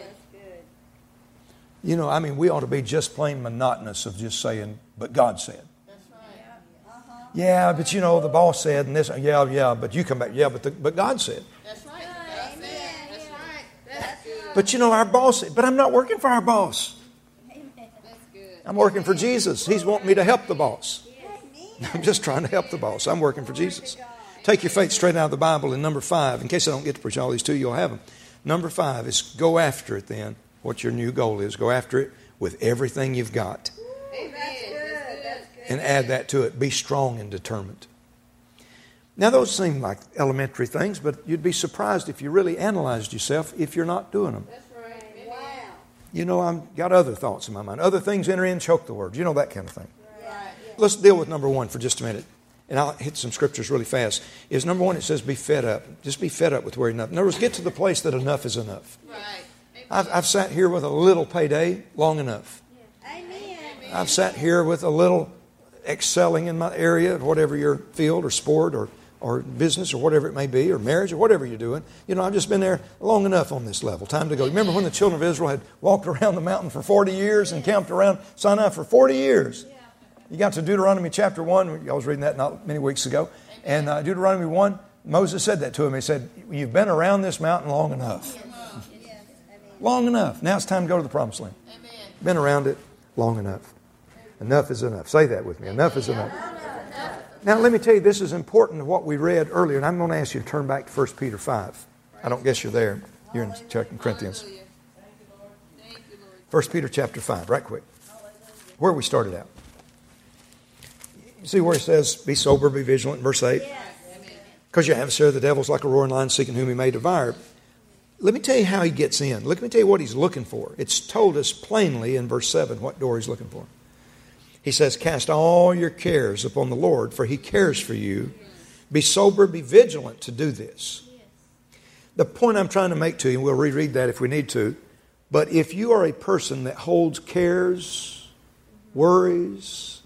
You know, I mean, we ought to be just plain monotonous of just saying, but God said. Yeah, but you know, the boss said, and this, yeah, yeah, but you come back, yeah, but the, but God said. That's right. That's Amen. It. That's right. That's good. But you know, our boss said, but I'm not working for our boss. Amen. That's good. I'm working for Jesus. He's wanting me to help the boss. Amen. I'm just trying to help the boss. I'm working for Jesus. Take your faith straight out of the Bible. And number five, in case I don't get to preach all these two, you'll have them. Number five is go after it then. What your new goal is, go after it with everything you've got. Amen. And add that to it. Be strong and determined. Now, those seem like elementary things, but you'd be surprised if you really analyzed yourself if you're not doing them. That's right. Wow. You know, I've got other thoughts in my mind. Other things enter in, choke the word. You know, that kind of thing. Right. Let's deal with number one for just a minute. And I'll hit some scriptures really fast. Is number one, it says be fed up. Just be fed up with where enough. In other words, get to the place that enough is enough. Right. I've, I've sat here with a little payday long enough. Yeah. Amen. I've sat here with a little excelling in my area, whatever your field or sport or, or business or whatever it may be, or marriage or whatever you're doing. You know, I've just been there long enough on this level. Time to go. Remember when the children of Israel had walked around the mountain for forty years and camped around Sinai for forty years? You got to Deuteronomy chapter one. I was reading that not many weeks ago. And uh, Deuteronomy one, Moses said that to him. He said, you've been around this mountain long enough. Long enough. Now it's time to go to the promised land. Amen. Been around it long enough. Enough is enough. Say that with me. Enough is enough. Now let me tell you, this is important to what we read earlier. And I'm going to ask you to turn back to First Peter five. I don't guess you're there. You're in Second Corinthians. First Peter chapter five, right quick. Where we started out. You see where it says, be sober, be vigilant, verse eight. Because your adversary, the devil's like a roaring lion, seeking whom he may devour. Let me tell you how he gets in. Let me tell you what he's looking for. It's told us plainly in verse seven what door he's looking for. He says, cast all your cares upon the Lord, for he cares for you. Be sober, be vigilant to do this. The point I'm trying to make to you, and we'll reread that if we need to, but if you are a person that holds cares, worries,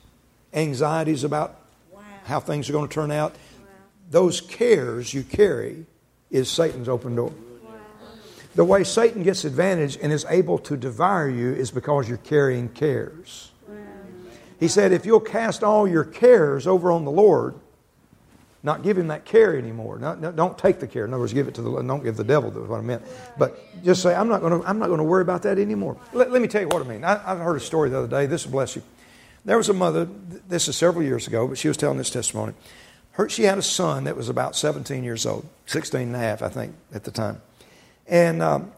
anxieties about wow. how things are going to turn out, wow. those cares you carry is Satan's open door. The way Satan gets advantage and is able to devour you is because you're carrying cares. Wow. He said, if you'll cast all your cares over on the Lord, not give him that care anymore. Not, not, don't take the care. In other words, give it to the Lord. Don't give the devil. That's what I meant. But just say, I'm not going to. I'm not going to worry about that anymore. Let, let me tell you what I mean. I, I heard a story the other day. This will bless you. There was a mother. This is several years ago, but she was telling this testimony. Her, she had a son that was about seventeen years old, sixteen and a half, I think, at the time. And um,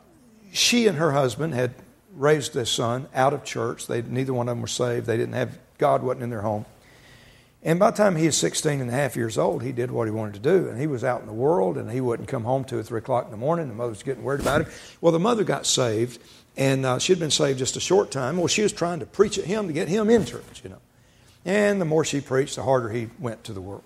she and her husband had raised this son out of church. They, neither one of them were saved. They didn't have, God wasn't in their home. And by the time he was sixteen and a half years old, he did what he wanted to do. And he was out in the world, and he wouldn't come home till three o'clock in the morning. The mother was getting worried about him. Well, the mother got saved, and uh, she'd been saved just a short time. Well, she was trying to preach at him to get him in church, you know. And the more she preached, the harder he went to the world.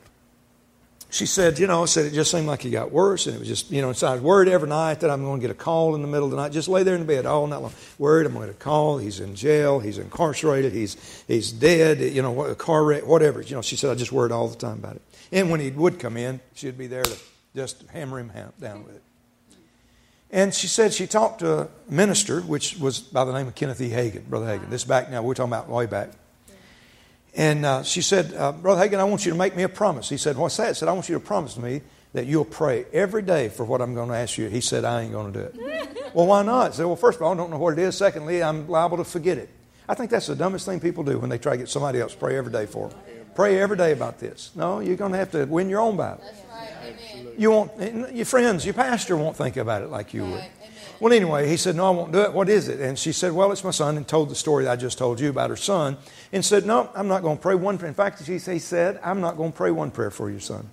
She said, you know, said it just seemed like he got worse, and it was just, you know, so I was worried every night that I'm going to get a call in the middle of the night. Just lay there in bed all night long, worried I'm going to get a call. He's in jail. He's incarcerated. He's he's dead. You know, a car wreck, whatever. You know, she said I just worried all the time about it. And when he would come in, she'd be there to just hammer him down with it. And she said she talked to a minister, which was by the name of Kenneth E. Hagin, Brother Hagin. This back now, we're talking about way back. And uh, she said, uh, Brother Hagin, I want you to make me a promise. He said, what's that? He said, I want you to promise me that you'll pray every day for what I'm going to ask you. He said, I ain't going to do it. Well, why not? He said, well, first of all, I don't know what it is. Secondly, I'm liable to forget it. I think that's the dumbest thing people do when they try to get somebody else to pray every day for them. Pray every day about this. No, you're going to have to win your own battle. That's right. Amen. You won't, your friends, your pastor won't think about it like you would. Well, anyway, he said, no, I won't do it. What is it? And she said, well, it's my son, and told the story that I just told you about her son, and said, no, I'm not going to pray one prayer. In fact, she said, I'm not going to pray one prayer for your son.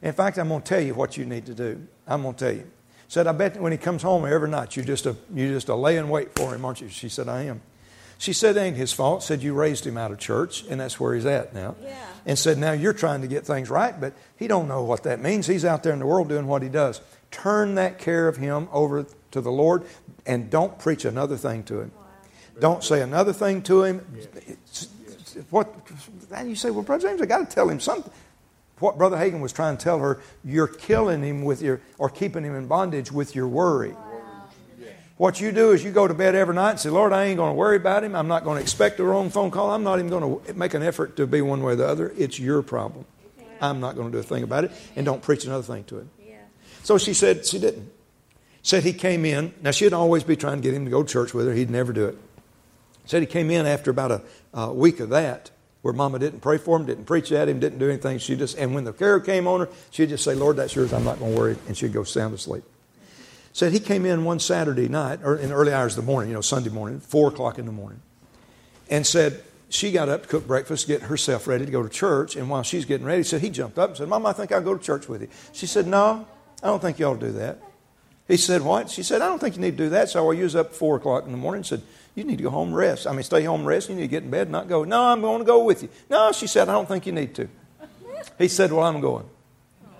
In fact, I'm going to tell you what you need to do. I'm going to tell you. Said, I bet when he comes home every night, you just a, you just a lay in wait for him, aren't you? She said, I am. She said, it ain't his fault. Said, you raised him out of church, and that's where he's at now. Yeah. And said, now you're trying to get things right, but he don't know what that means. He's out there in the world doing what he does. Turn that care of him over to the Lord, and don't preach another thing to him. Wow. Don't say another thing to him. Yes. Yes. What? And you say, well, Brother James, I got to tell him something. What Brother Hagin was trying to tell her, you're killing him with your, or keeping him in bondage with your worry. Wow. Yeah. What you do is you go to bed every night and say, Lord, I ain't going to worry about him. I'm not going to expect a wrong phone call. I'm not even going to make an effort to be one way or the other. It's your problem. Yeah. I'm not going to do a thing about it, and don't preach another thing to him. Yeah. So she said she didn't. Said he came in. Now, she'd always be trying to get him to go to church with her. He'd never do it. Said he came in after about a, a week of that, where Mama didn't pray for him, didn't preach at him, didn't do anything. She just, and when the care came on her, she'd just say, Lord, that's yours. I'm not going to worry. And she'd go sound asleep. Said he came in one Saturday night, or in early hours of the morning, you know, Sunday morning, four o'clock in the morning, and said she got up to cook breakfast, get herself ready to go to church. And while she's getting ready, said he jumped up and said, Mama, I think I'll go to church with you. She said, no, I don't think you ought to do that. He said, what? She said, I don't think you need to do that. So I was up at four o'clock in the morning and said, you need to go home and rest. I mean, stay home and rest. You need to get in bed and not go. No, I'm going to go with you. No, she said, I don't think you need to. He said, well, I'm going.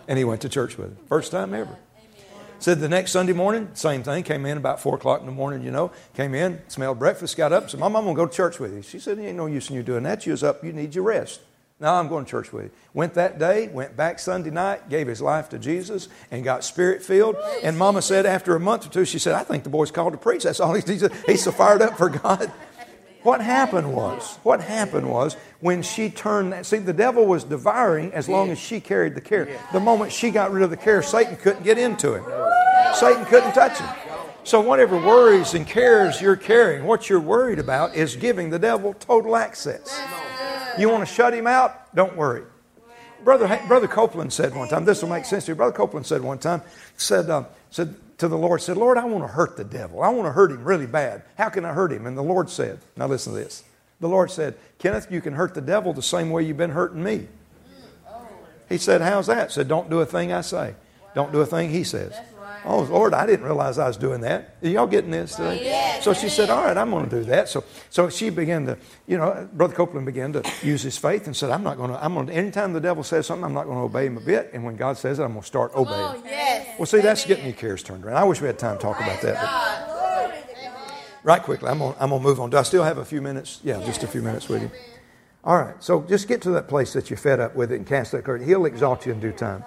And he went to church with her. First time ever. Amen. Said the next Sunday morning, same thing. Came in about four o'clock in the morning, you know. Came in, smelled breakfast, got up. Said, Mom, I'm going to go to church with you. She said, ain't no use in you doing that. You was up. You need your rest. No, I'm going to church with you. Went that day, went back Sunday night, gave his life to Jesus, and got spirit-filled. And Mama said after a month or two, she said, I think the boy's called to preach. That's all he's, he's so fired up for God. What happened was, what happened was, when she turned that, see, the devil was devouring as long as she carried the care. The moment she got rid of the care, Satan couldn't get into it. Satan couldn't touch it. So whatever worries and cares you're carrying, what you're worried about is giving the devil total access. You want to shut him out? Don't worry. Brother, Brother Copeland said one time, this will make sense to you. Brother Copeland said one time, said, um, said to the Lord, said, Lord, I want to hurt the devil. I want to hurt him really bad. How can I hurt him? And the Lord said, now listen to this. The Lord said, Kenneth, you can hurt the devil the same way you've been hurting me. He said, how's that? He said, don't do a thing I say. Don't do a thing he says. Oh, Lord, I didn't realize I was doing that. Are y'all getting this today? Yes. So she said, all right, I'm going to do that. So so she began to, you know, Brother Copeland began to use his faith and said, I'm not going to, I'm going to, anytime the devil says something, I'm not going to obey him a bit. And when God says it, I'm going to start obeying. Oh, yes. Well, see, that's getting your cares turned around. I wish we had time to talk about that. Right quickly, I'm going to, I'm going to move on. Do I still have a few minutes? Yeah, just a few minutes with you. All right, so just get to that place that you're fed up with it and cast that curtain. He'll exalt you in due time.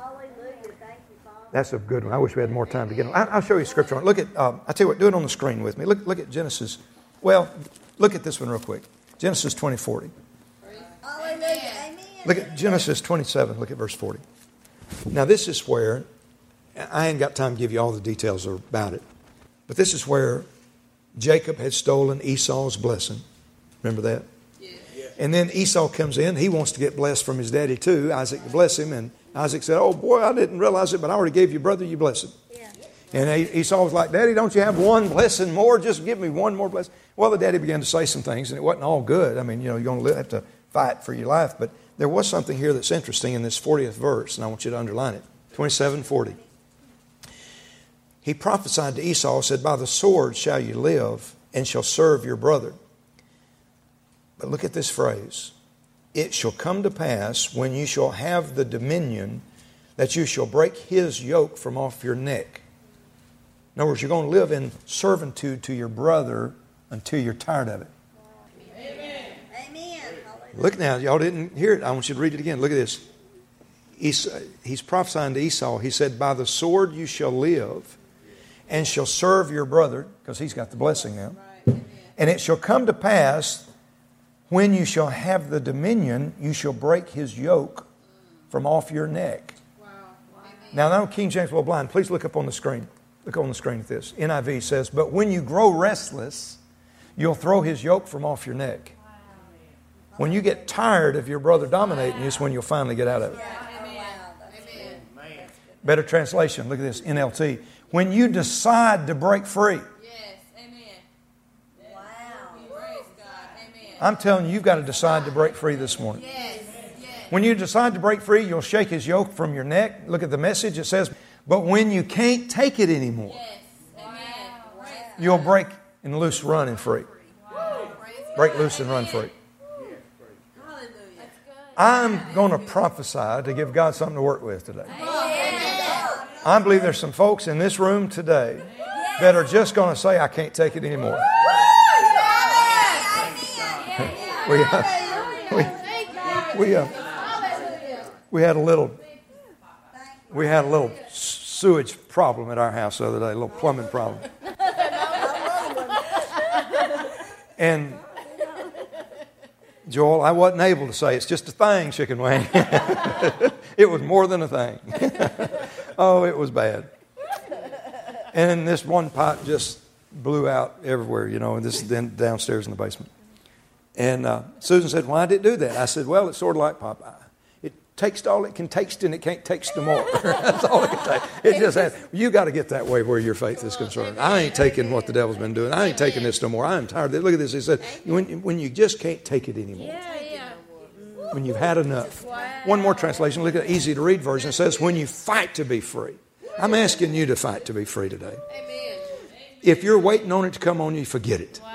That's a good one. I wish we had more time to get on. I'll show you a scripture on it. Look at, um, I tell you what, do it on the screen with me. Look, look at Genesis. Well, look at this one real quick. Genesis twenty forty. Look at Genesis twenty-seven. Look at verse forty. Now, this is where, I ain't got time to give you all the details about it, but this is where Jacob had stolen Esau's blessing. Remember that? Yeah. And then Esau comes in. He wants to get blessed from his daddy too. Isaac bless him, and Isaac said, oh, boy, I didn't realize it, but I already gave you brother your blessing. Yeah. And Esau was like, Daddy, don't you have one blessing more? Just give me one more blessing. Well, the daddy began to say some things, and it wasn't all good. I mean, you know, you're going to have to fight for your life. But there was something here that's interesting in this fortieth verse, and I want you to underline it. twenty-seven forty. He prophesied to Esau, said, by the sword shall you live and shall serve your brother. But look at this phrase. It shall come to pass when you shall have the dominion that you shall break his yoke from off your neck. In other words, you're going to live in servitude to your brother until you're tired of it. Amen. Amen. Look now, y'all didn't hear it. I want you to read it again. Look at this. Esau, he's prophesying to Esau. He said, by the sword you shall live and shall serve your brother, because he's got the blessing now. And it shall come to pass when you shall have the dominion, you shall break his yoke from off your neck. Wow. Wow. Now, I know King James will blind. Please look up on the screen. Look on the screen at this. N I V says, but when you grow restless, you'll throw his yoke from off your neck. Wow. When you get tired of your brother dominating you, wow, is when you'll finally get out of it. Yeah. Amen. Amen. Better translation. Look at this, N L T. When you decide to break free. I'm telling you, you've got to decide to break free this morning. Yes, yes. When you decide to break free, you'll shake his yoke from your neck. Look at the message. It says, but when you can't take it anymore, yes, wow, you'll break and loose, run and free. Wow. Break loose and run free. Hallelujah. I'm going to prophesy to give God something to work with today. I believe there's some folks in this room today that are just going to say, I can't take it anymore. We, uh, we, we, uh, we had a little, we had a little sewage problem at our house the other day, a little plumbing problem. And Joel, I wasn't able to say, it's just a thing, chicken wing. It was more than a thing. Oh, it was bad. And this one pot just blew out everywhere, you know, and this is then downstairs in the basement. And uh, Susan said, why did it do that? I said, well, it's sort of like Popeye. It takes all it can taste and it can't taste no more. That's all it can take. It just has, you got to get that way where your faith is concerned. I ain't taking what the devil's been doing. I ain't taking this no more. I am tired of this. Look at this. He said, when, when you just can't take it anymore. Yeah, yeah. When you've had enough. Wow. One more translation. Look at the easy to read version. It says, when you fight to be free. I'm asking you to fight to be free today. Amen. If you're waiting on it to come on you, forget it. Wow.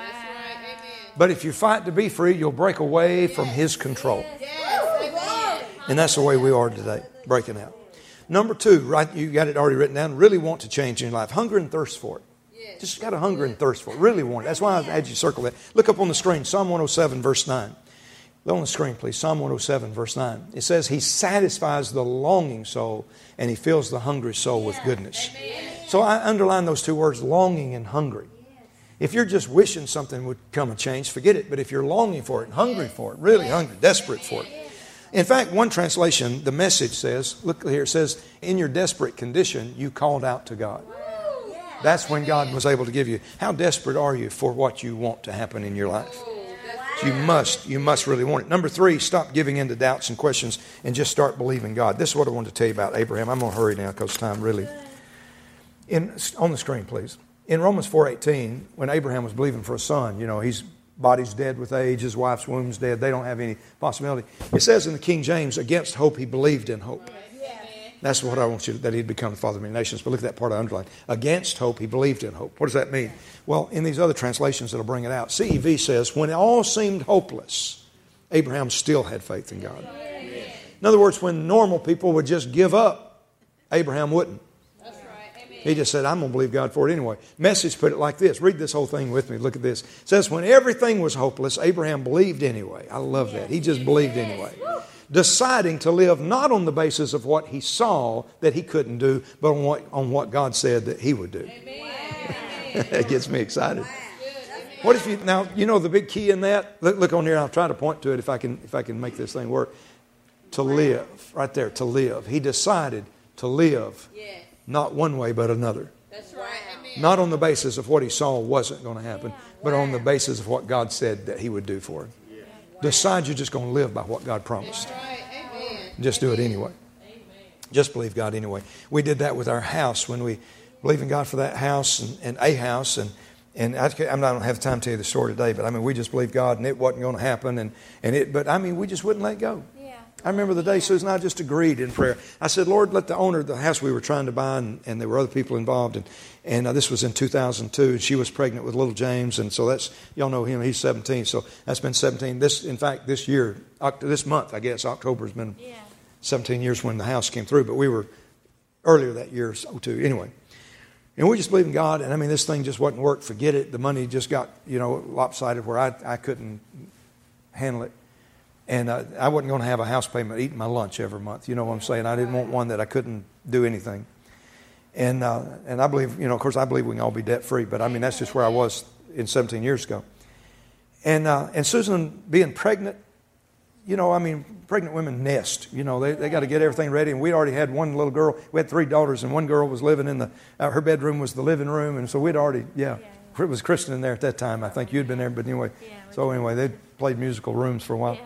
But if you fight to be free, you'll break away from his control. And that's the way we are today, breaking out. Number two, right? You got it already written down. Really want to change in your life. Hunger and thirst for it. Just got a hunger and thirst for it. Really want it. That's why I had you circle that. Look up on the screen, Psalm one oh seven, verse nine. Look on the screen, please. Psalm one oh seven, verse nine. It says, he satisfies the longing soul and he fills the hungry soul with goodness. So I underline those two words, longing and hungry. If you're just wishing something would come and change, forget it. But if you're longing for it and hungry for it, really hungry, desperate for it. In fact, one translation, The Message says, look here, it says, in your desperate condition, you called out to God. That's when God was able to give you. How desperate are you for what you want to happen in your life? So you must, you must really want it. Number three, stop giving in to doubts and questions and just start believing God. This is what I wanted to tell you about Abraham. I'm going to hurry now because time really. In, on the screen, please. In Romans four eighteen, when Abraham was believing for a son, you know, his body's dead with age, his wife's womb's dead, they don't have any possibility. It says in the King James, against hope he believed in hope. That's what I want you to, that he'd become the father of many nations. But look at that part I underlined. Against hope he believed in hope. What does that mean? Well, in these other translations that'll bring it out, C E V says, when it all seemed hopeless, Abraham still had faith in God. In other words, when normal people would just give up, Abraham wouldn't. He just said, I'm going to believe God for it anyway. Message put it like this. Read this whole thing with me. Look at this. It says, when everything was hopeless, Abraham believed anyway. I love that. He just believed anyway. Deciding to live not on the basis of what he saw that he couldn't do, but on what, on what God said that he would do. It gets me excited. What if you, now, you know the big key in that? Look, look on here. I'll try to point to it if I can, if I can make this thing work. To live. Right there. To live. He decided to live. Yes. Not one way, but another. That's right. Amen. Not on the basis of what he saw wasn't going to happen, but on the basis of what God said that he would do for him. Yeah. Decide you're just going to live by what God promised. That's right. Amen. Just do it anyway. Amen. Just believe God anyway. We did that with our house when we believed in God for that house and, and a house. And, and I, I don't have time to tell you the story today, but I mean, we just believed God and it wasn't going to happen. And, and it, but I mean, we just wouldn't let go. I remember the day Susan and I just agreed in prayer. I said, Lord, let the owner of the house we were trying to buy, and, and there were other people involved, and, and uh, this was in two thousand two, and she was pregnant with little James, and so that's, y'all know him, he's seventeen, so that's been seventeen. This, in fact, this year, this month, I guess, October has been yeah. seventeen years when the house came through, but we were earlier that year, so too, anyway. And we just believe in God, and I mean, this thing just wasn't work, forget it. The money just got, you know, lopsided where I, I couldn't handle it. And I, I wasn't going to have a house payment eating my lunch every month. You know what I'm saying? I didn't want one that I couldn't do anything. And uh, and I believe, you know, of course, I believe we can all be debt-free. But, I mean, that's just where I was in seventeen years ago. And uh, and Susan being pregnant, you know, I mean, pregnant women nest. You know, they, they got to get everything ready. And we already had one little girl. We had three daughters, and one girl was living in the, uh, her bedroom was the living room. And so we'd already, yeah. yeah. It was Kristen in there at that time. I think you'd been there. But anyway, yeah, so anyway, they played musical rooms for a while. Yeah.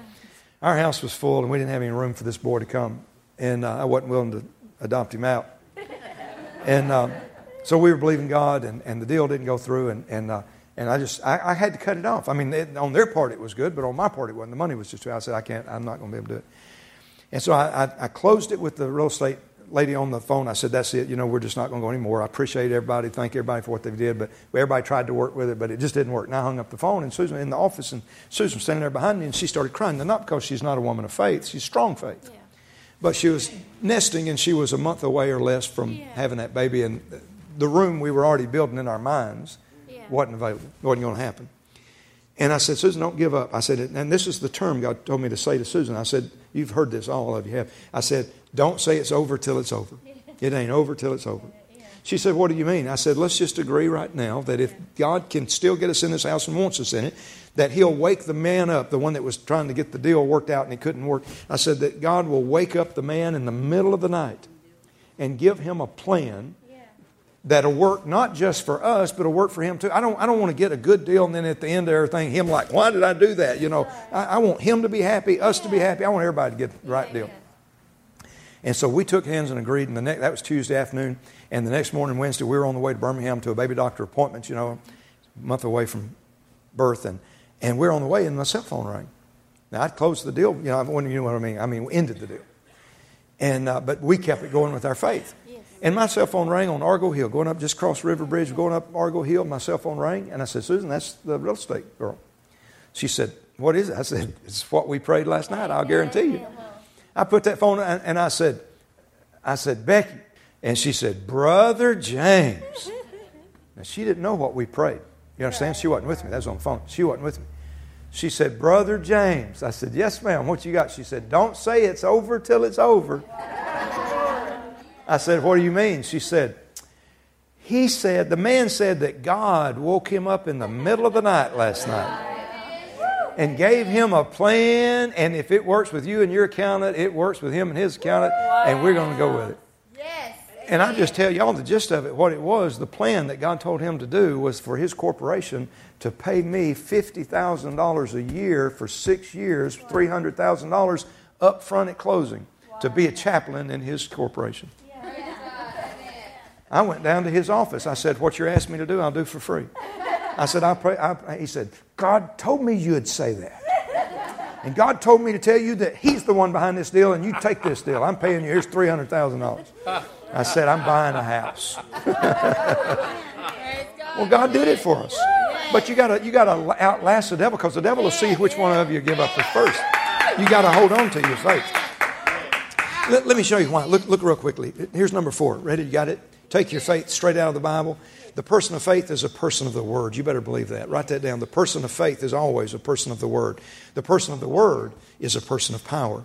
Our house was full, and we didn't have any room for this boy to come. And uh, I wasn't willing to adopt him out. And um, so we were believing God, and, and the deal didn't go through. And and, uh, and I just, I, I had to cut it off. I mean, it, on their part it was good, but on my part it wasn't. The money was just too high. I said, I can't, I'm not going to be able to do it. And so I, I, I closed it with the real estate lady on the phone. I said, that's it. You know, we're just not going to go anymore. I appreciate everybody. Thank everybody for what they did. But everybody tried to work with it, but it just didn't work. And I hung up the phone, and Susan in the office, and Susan was standing there behind me, and she started crying. Now, not because she's not a woman of faith. She's strong faith. Yeah. But she was nesting, and she was a month away or less from yeah. having that baby. And the room we were already building in our minds yeah. wasn't available. It wasn't going to happen. And I said, Susan, don't give up. I said, and this is the term God told me to say to Susan. I said, you've heard this, all of you have. I said, don't say it's over till it's over. It ain't over till it's over. She said, what do you mean? I said, let's just agree right now that if God can still get us in this house and wants us in it, that he'll wake the man up, the one that was trying to get the deal worked out and it couldn't work. I said that God will wake up the man in the middle of the night and give him a plan that'll work not just for us, but it'll work for him too. I don't I don't want to get a good deal and then at the end of everything, him like, why did I do that? You know, I, I want him to be happy, us to be happy. I want everybody to get the right deal. And so we took hands and agreed. And the next, that was Tuesday afternoon. And the next morning, Wednesday, we were on the way to Birmingham to a baby doctor appointment, you know, a month away from birth. And, and we were on the way, and my cell phone rang. Now, I'd closed the deal. You know, I wouldn't, you know what I mean? I mean, we ended the deal. And uh, but we kept it going with our faith. Yes. And my cell phone rang on Argo Hill, going up just across River Bridge, going up Argo Hill. My cell phone rang. And I said, Susan, that's the real estate girl. She said, what is it? I said, it's what we prayed last night. I'll guarantee you. I put that phone on, and I said, I said, Becky. And she said, Brother James. Now, she didn't know what we prayed. You understand? She wasn't with me. That was on the phone. She wasn't with me. She said, Brother James. I said, yes, ma'am. What you got? She said, don't say it's over till it's over. I said, what do you mean? She said, He said, the man said that God woke him up in the middle of the night last night and gave him a plan. And if it works with you and your accountant, it works with him and his accountant. And we're going to go with it. Yes. And I just tell y'all the gist of it. What it was, the plan that God told him to do was for his corporation to pay me fifty thousand dollars a year for six years, three hundred thousand dollars up front at closing, to be a chaplain in his corporation. I went down to his office. I said, what you're asking me to do, I'll do for free. I said, I'll pray. I'll pray. He said, God told me you'd say that. And God told me to tell you that he's the one behind this deal and you take this deal. I'm paying you. Here's three hundred thousand dollars. I said, I'm buying a house. Well, God did it for us. But you gotta you gotta outlast the devil, because the devil will see which one of you give up the first. You got to hold on to your faith. Let, let me show you why. Look, look real quickly. Here's number four. Ready? You got it? Take your faith straight out of the Bible. The person of faith is a person of the Word. You better believe that. Write that down. The person of faith is always a person of the Word. The person of the Word is a person of power.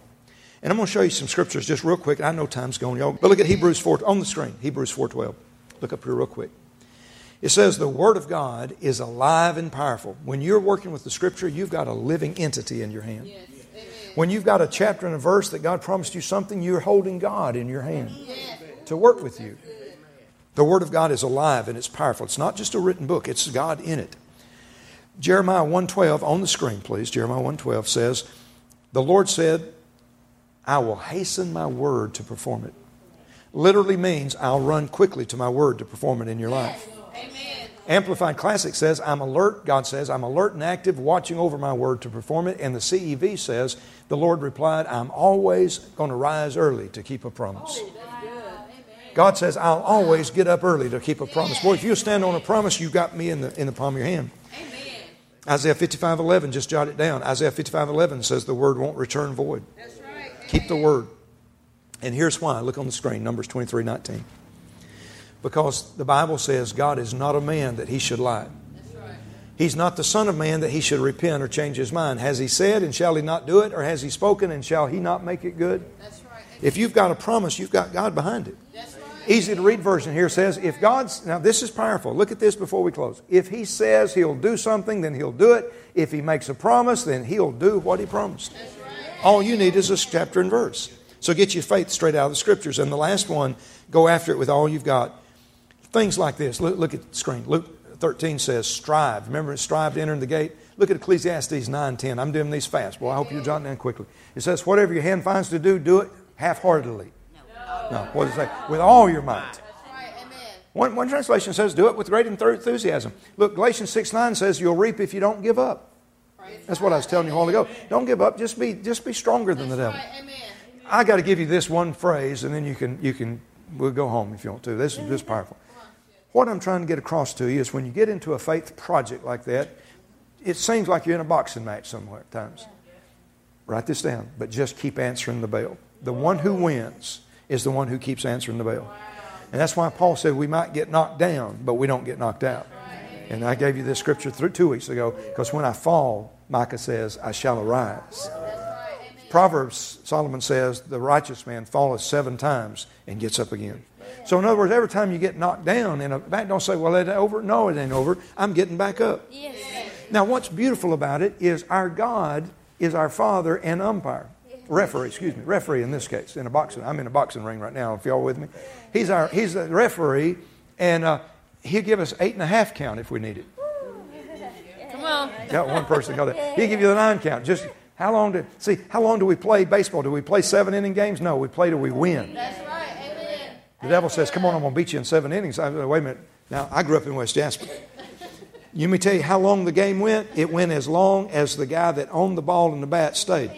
And I'm going to show you some scriptures just real quick. I know time's going, y'all. But look at Hebrews four. On the screen. Hebrews four twelve. Look up here real quick. It says the Word of God is alive and powerful. When you're working with the Scripture, you've got a living entity in your hand. Yes. When you've got a chapter and a verse that God promised you something, you're holding God in your hand to work with you. The Word of God is alive and it's powerful. It's not just a written book. It's God in it. Jeremiah one twelve, on the screen, please. Jeremiah one twelve says, the Lord said, I will hasten my word to perform it. Literally means I'll run quickly to my word to perform it in your life. Amen. Amplified Classic says, I'm alert, God says, I'm alert and active, watching over my word to perform it. And the C E V says, the Lord replied, I'm always going to rise early to keep a promise. Oh, that's good. God says, I'll always get up early to keep a promise. Boy, if you stand on a promise, you got me in the in the palm of your hand. Amen. Isaiah fifty-five eleven, just jot it down. Isaiah fifty-five eleven says the word won't return void. That's right. Keep the word. And here's why. Look on the screen, Numbers twenty-three nineteen. Because the Bible says God is not a man that he should lie. That's right. He's not the son of man that he should repent or change his mind. Has he said and shall he not do it? Or has he spoken and shall he not make it good? That's right. If you've got a promise, you've got God behind it. That's right. Easy to read version here says, if God's, now this is powerful. Look at this before we close. If he says he'll do something, then he'll do it. If he makes a promise, then he'll do what he promised. That's right. All you need is a chapter and verse. So get your faith straight out of the Scriptures. And the last one, go after it with all you've got. Things like this. Look, look at the screen. Luke thirteen says, strive. Remember, strive to enter in the gate. Look at Ecclesiastes nine ten. I'm doing these fast. Well, I hope you're jotting down quickly. It says, whatever your hand finds to do, do it half-heartedly. No. No. What does it say? With all your might. That's right. Amen. One, one translation says, do it with great enthusiasm. Look, Galatians six nine says, you'll reap if you don't give up. That's what I was telling you a while ago. Don't give up. Just be, just be stronger than That's the devil. Right. Amen. I got to give you this one phrase, and then you can, you can, we'll go home if you want to. This is just powerful. What I'm trying to get across to you is when you get into a faith project like that, it seems like you're in a boxing match somewhere at times. Write this down, but just keep answering the bell. The one who wins is the one who keeps answering the bell. And that's why Paul said we might get knocked down, but we don't get knocked out. And I gave you this scripture through two weeks ago, because when I fall, Micah says, I shall arise. Proverbs, Solomon says, the righteous man falleth seven times and gets up again. So in other words, every time you get knocked down, in a back, don't say, well, it ain't over. No, it ain't over. I'm getting back up. Yes. Now, what's beautiful about it is our God is our Father and umpire. Referee, excuse me. Referee in this case. In a boxing, I'm in a boxing ring right now, if y'all with me. He's our, he's the referee, and uh, he'll give us eight and a half count if we need it. Come on. Got one person go there. He'll give you the nine count. Just... How long do see? How long do we play baseball? Do we play seven inning games? No, we play till we win. That's right. Amen. The devil says, "Come on, I'm gonna beat you in seven innings." I said, wait a minute. Now I grew up in West Jasper. You may tell you how long the game went. It went as long as the guy that owned the ball and the bat stayed.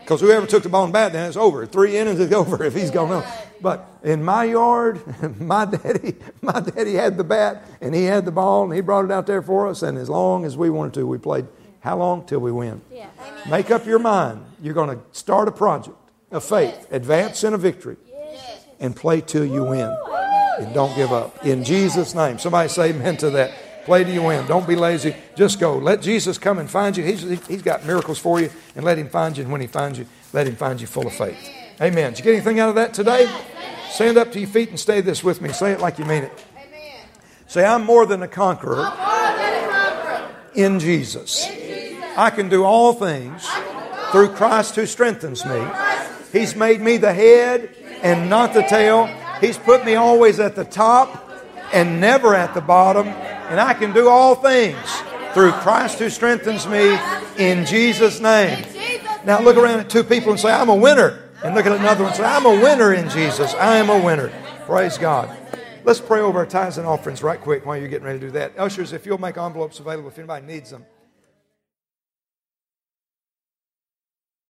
Because whoever took the ball and bat, then it's over. Three innings is over if he's gone on. But in my yard, my daddy, my daddy had the bat and he had the ball and he brought it out there for us. And as long as we wanted to, we played. How long? Till we win. Yeah. Make up your mind. You're going to start a project of faith. Yes. Advance in a victory. Yes. And play till you win. Yes. And don't give up. In Jesus' name. Somebody say amen to that. Play till you win. Don't be lazy. Just go. Let Jesus come and find you. He's, he's got miracles for you. And let him find you. And when he finds you, let him find you full of faith. Amen. Did you get anything out of that today? Stand up to your feet and say this with me. Say it like you mean it. Amen. Say, I'm more than a conqueror, I'm more than a conqueror. In Jesus. In Jesus. I can do all things do all through Christ who strengthens me. He's made me the head and not the tail. He's put me always at the top and never at the bottom. And I can do all things through Christ who strengthens me, in Jesus' name. Now look around at two people and say, I'm a winner. And look at another one and say, I'm a winner in Jesus. I am a winner. Praise God. Let's pray over our tithes and offerings right quick while you're getting ready to do that. Ushers, if you'll make envelopes available if anybody needs them.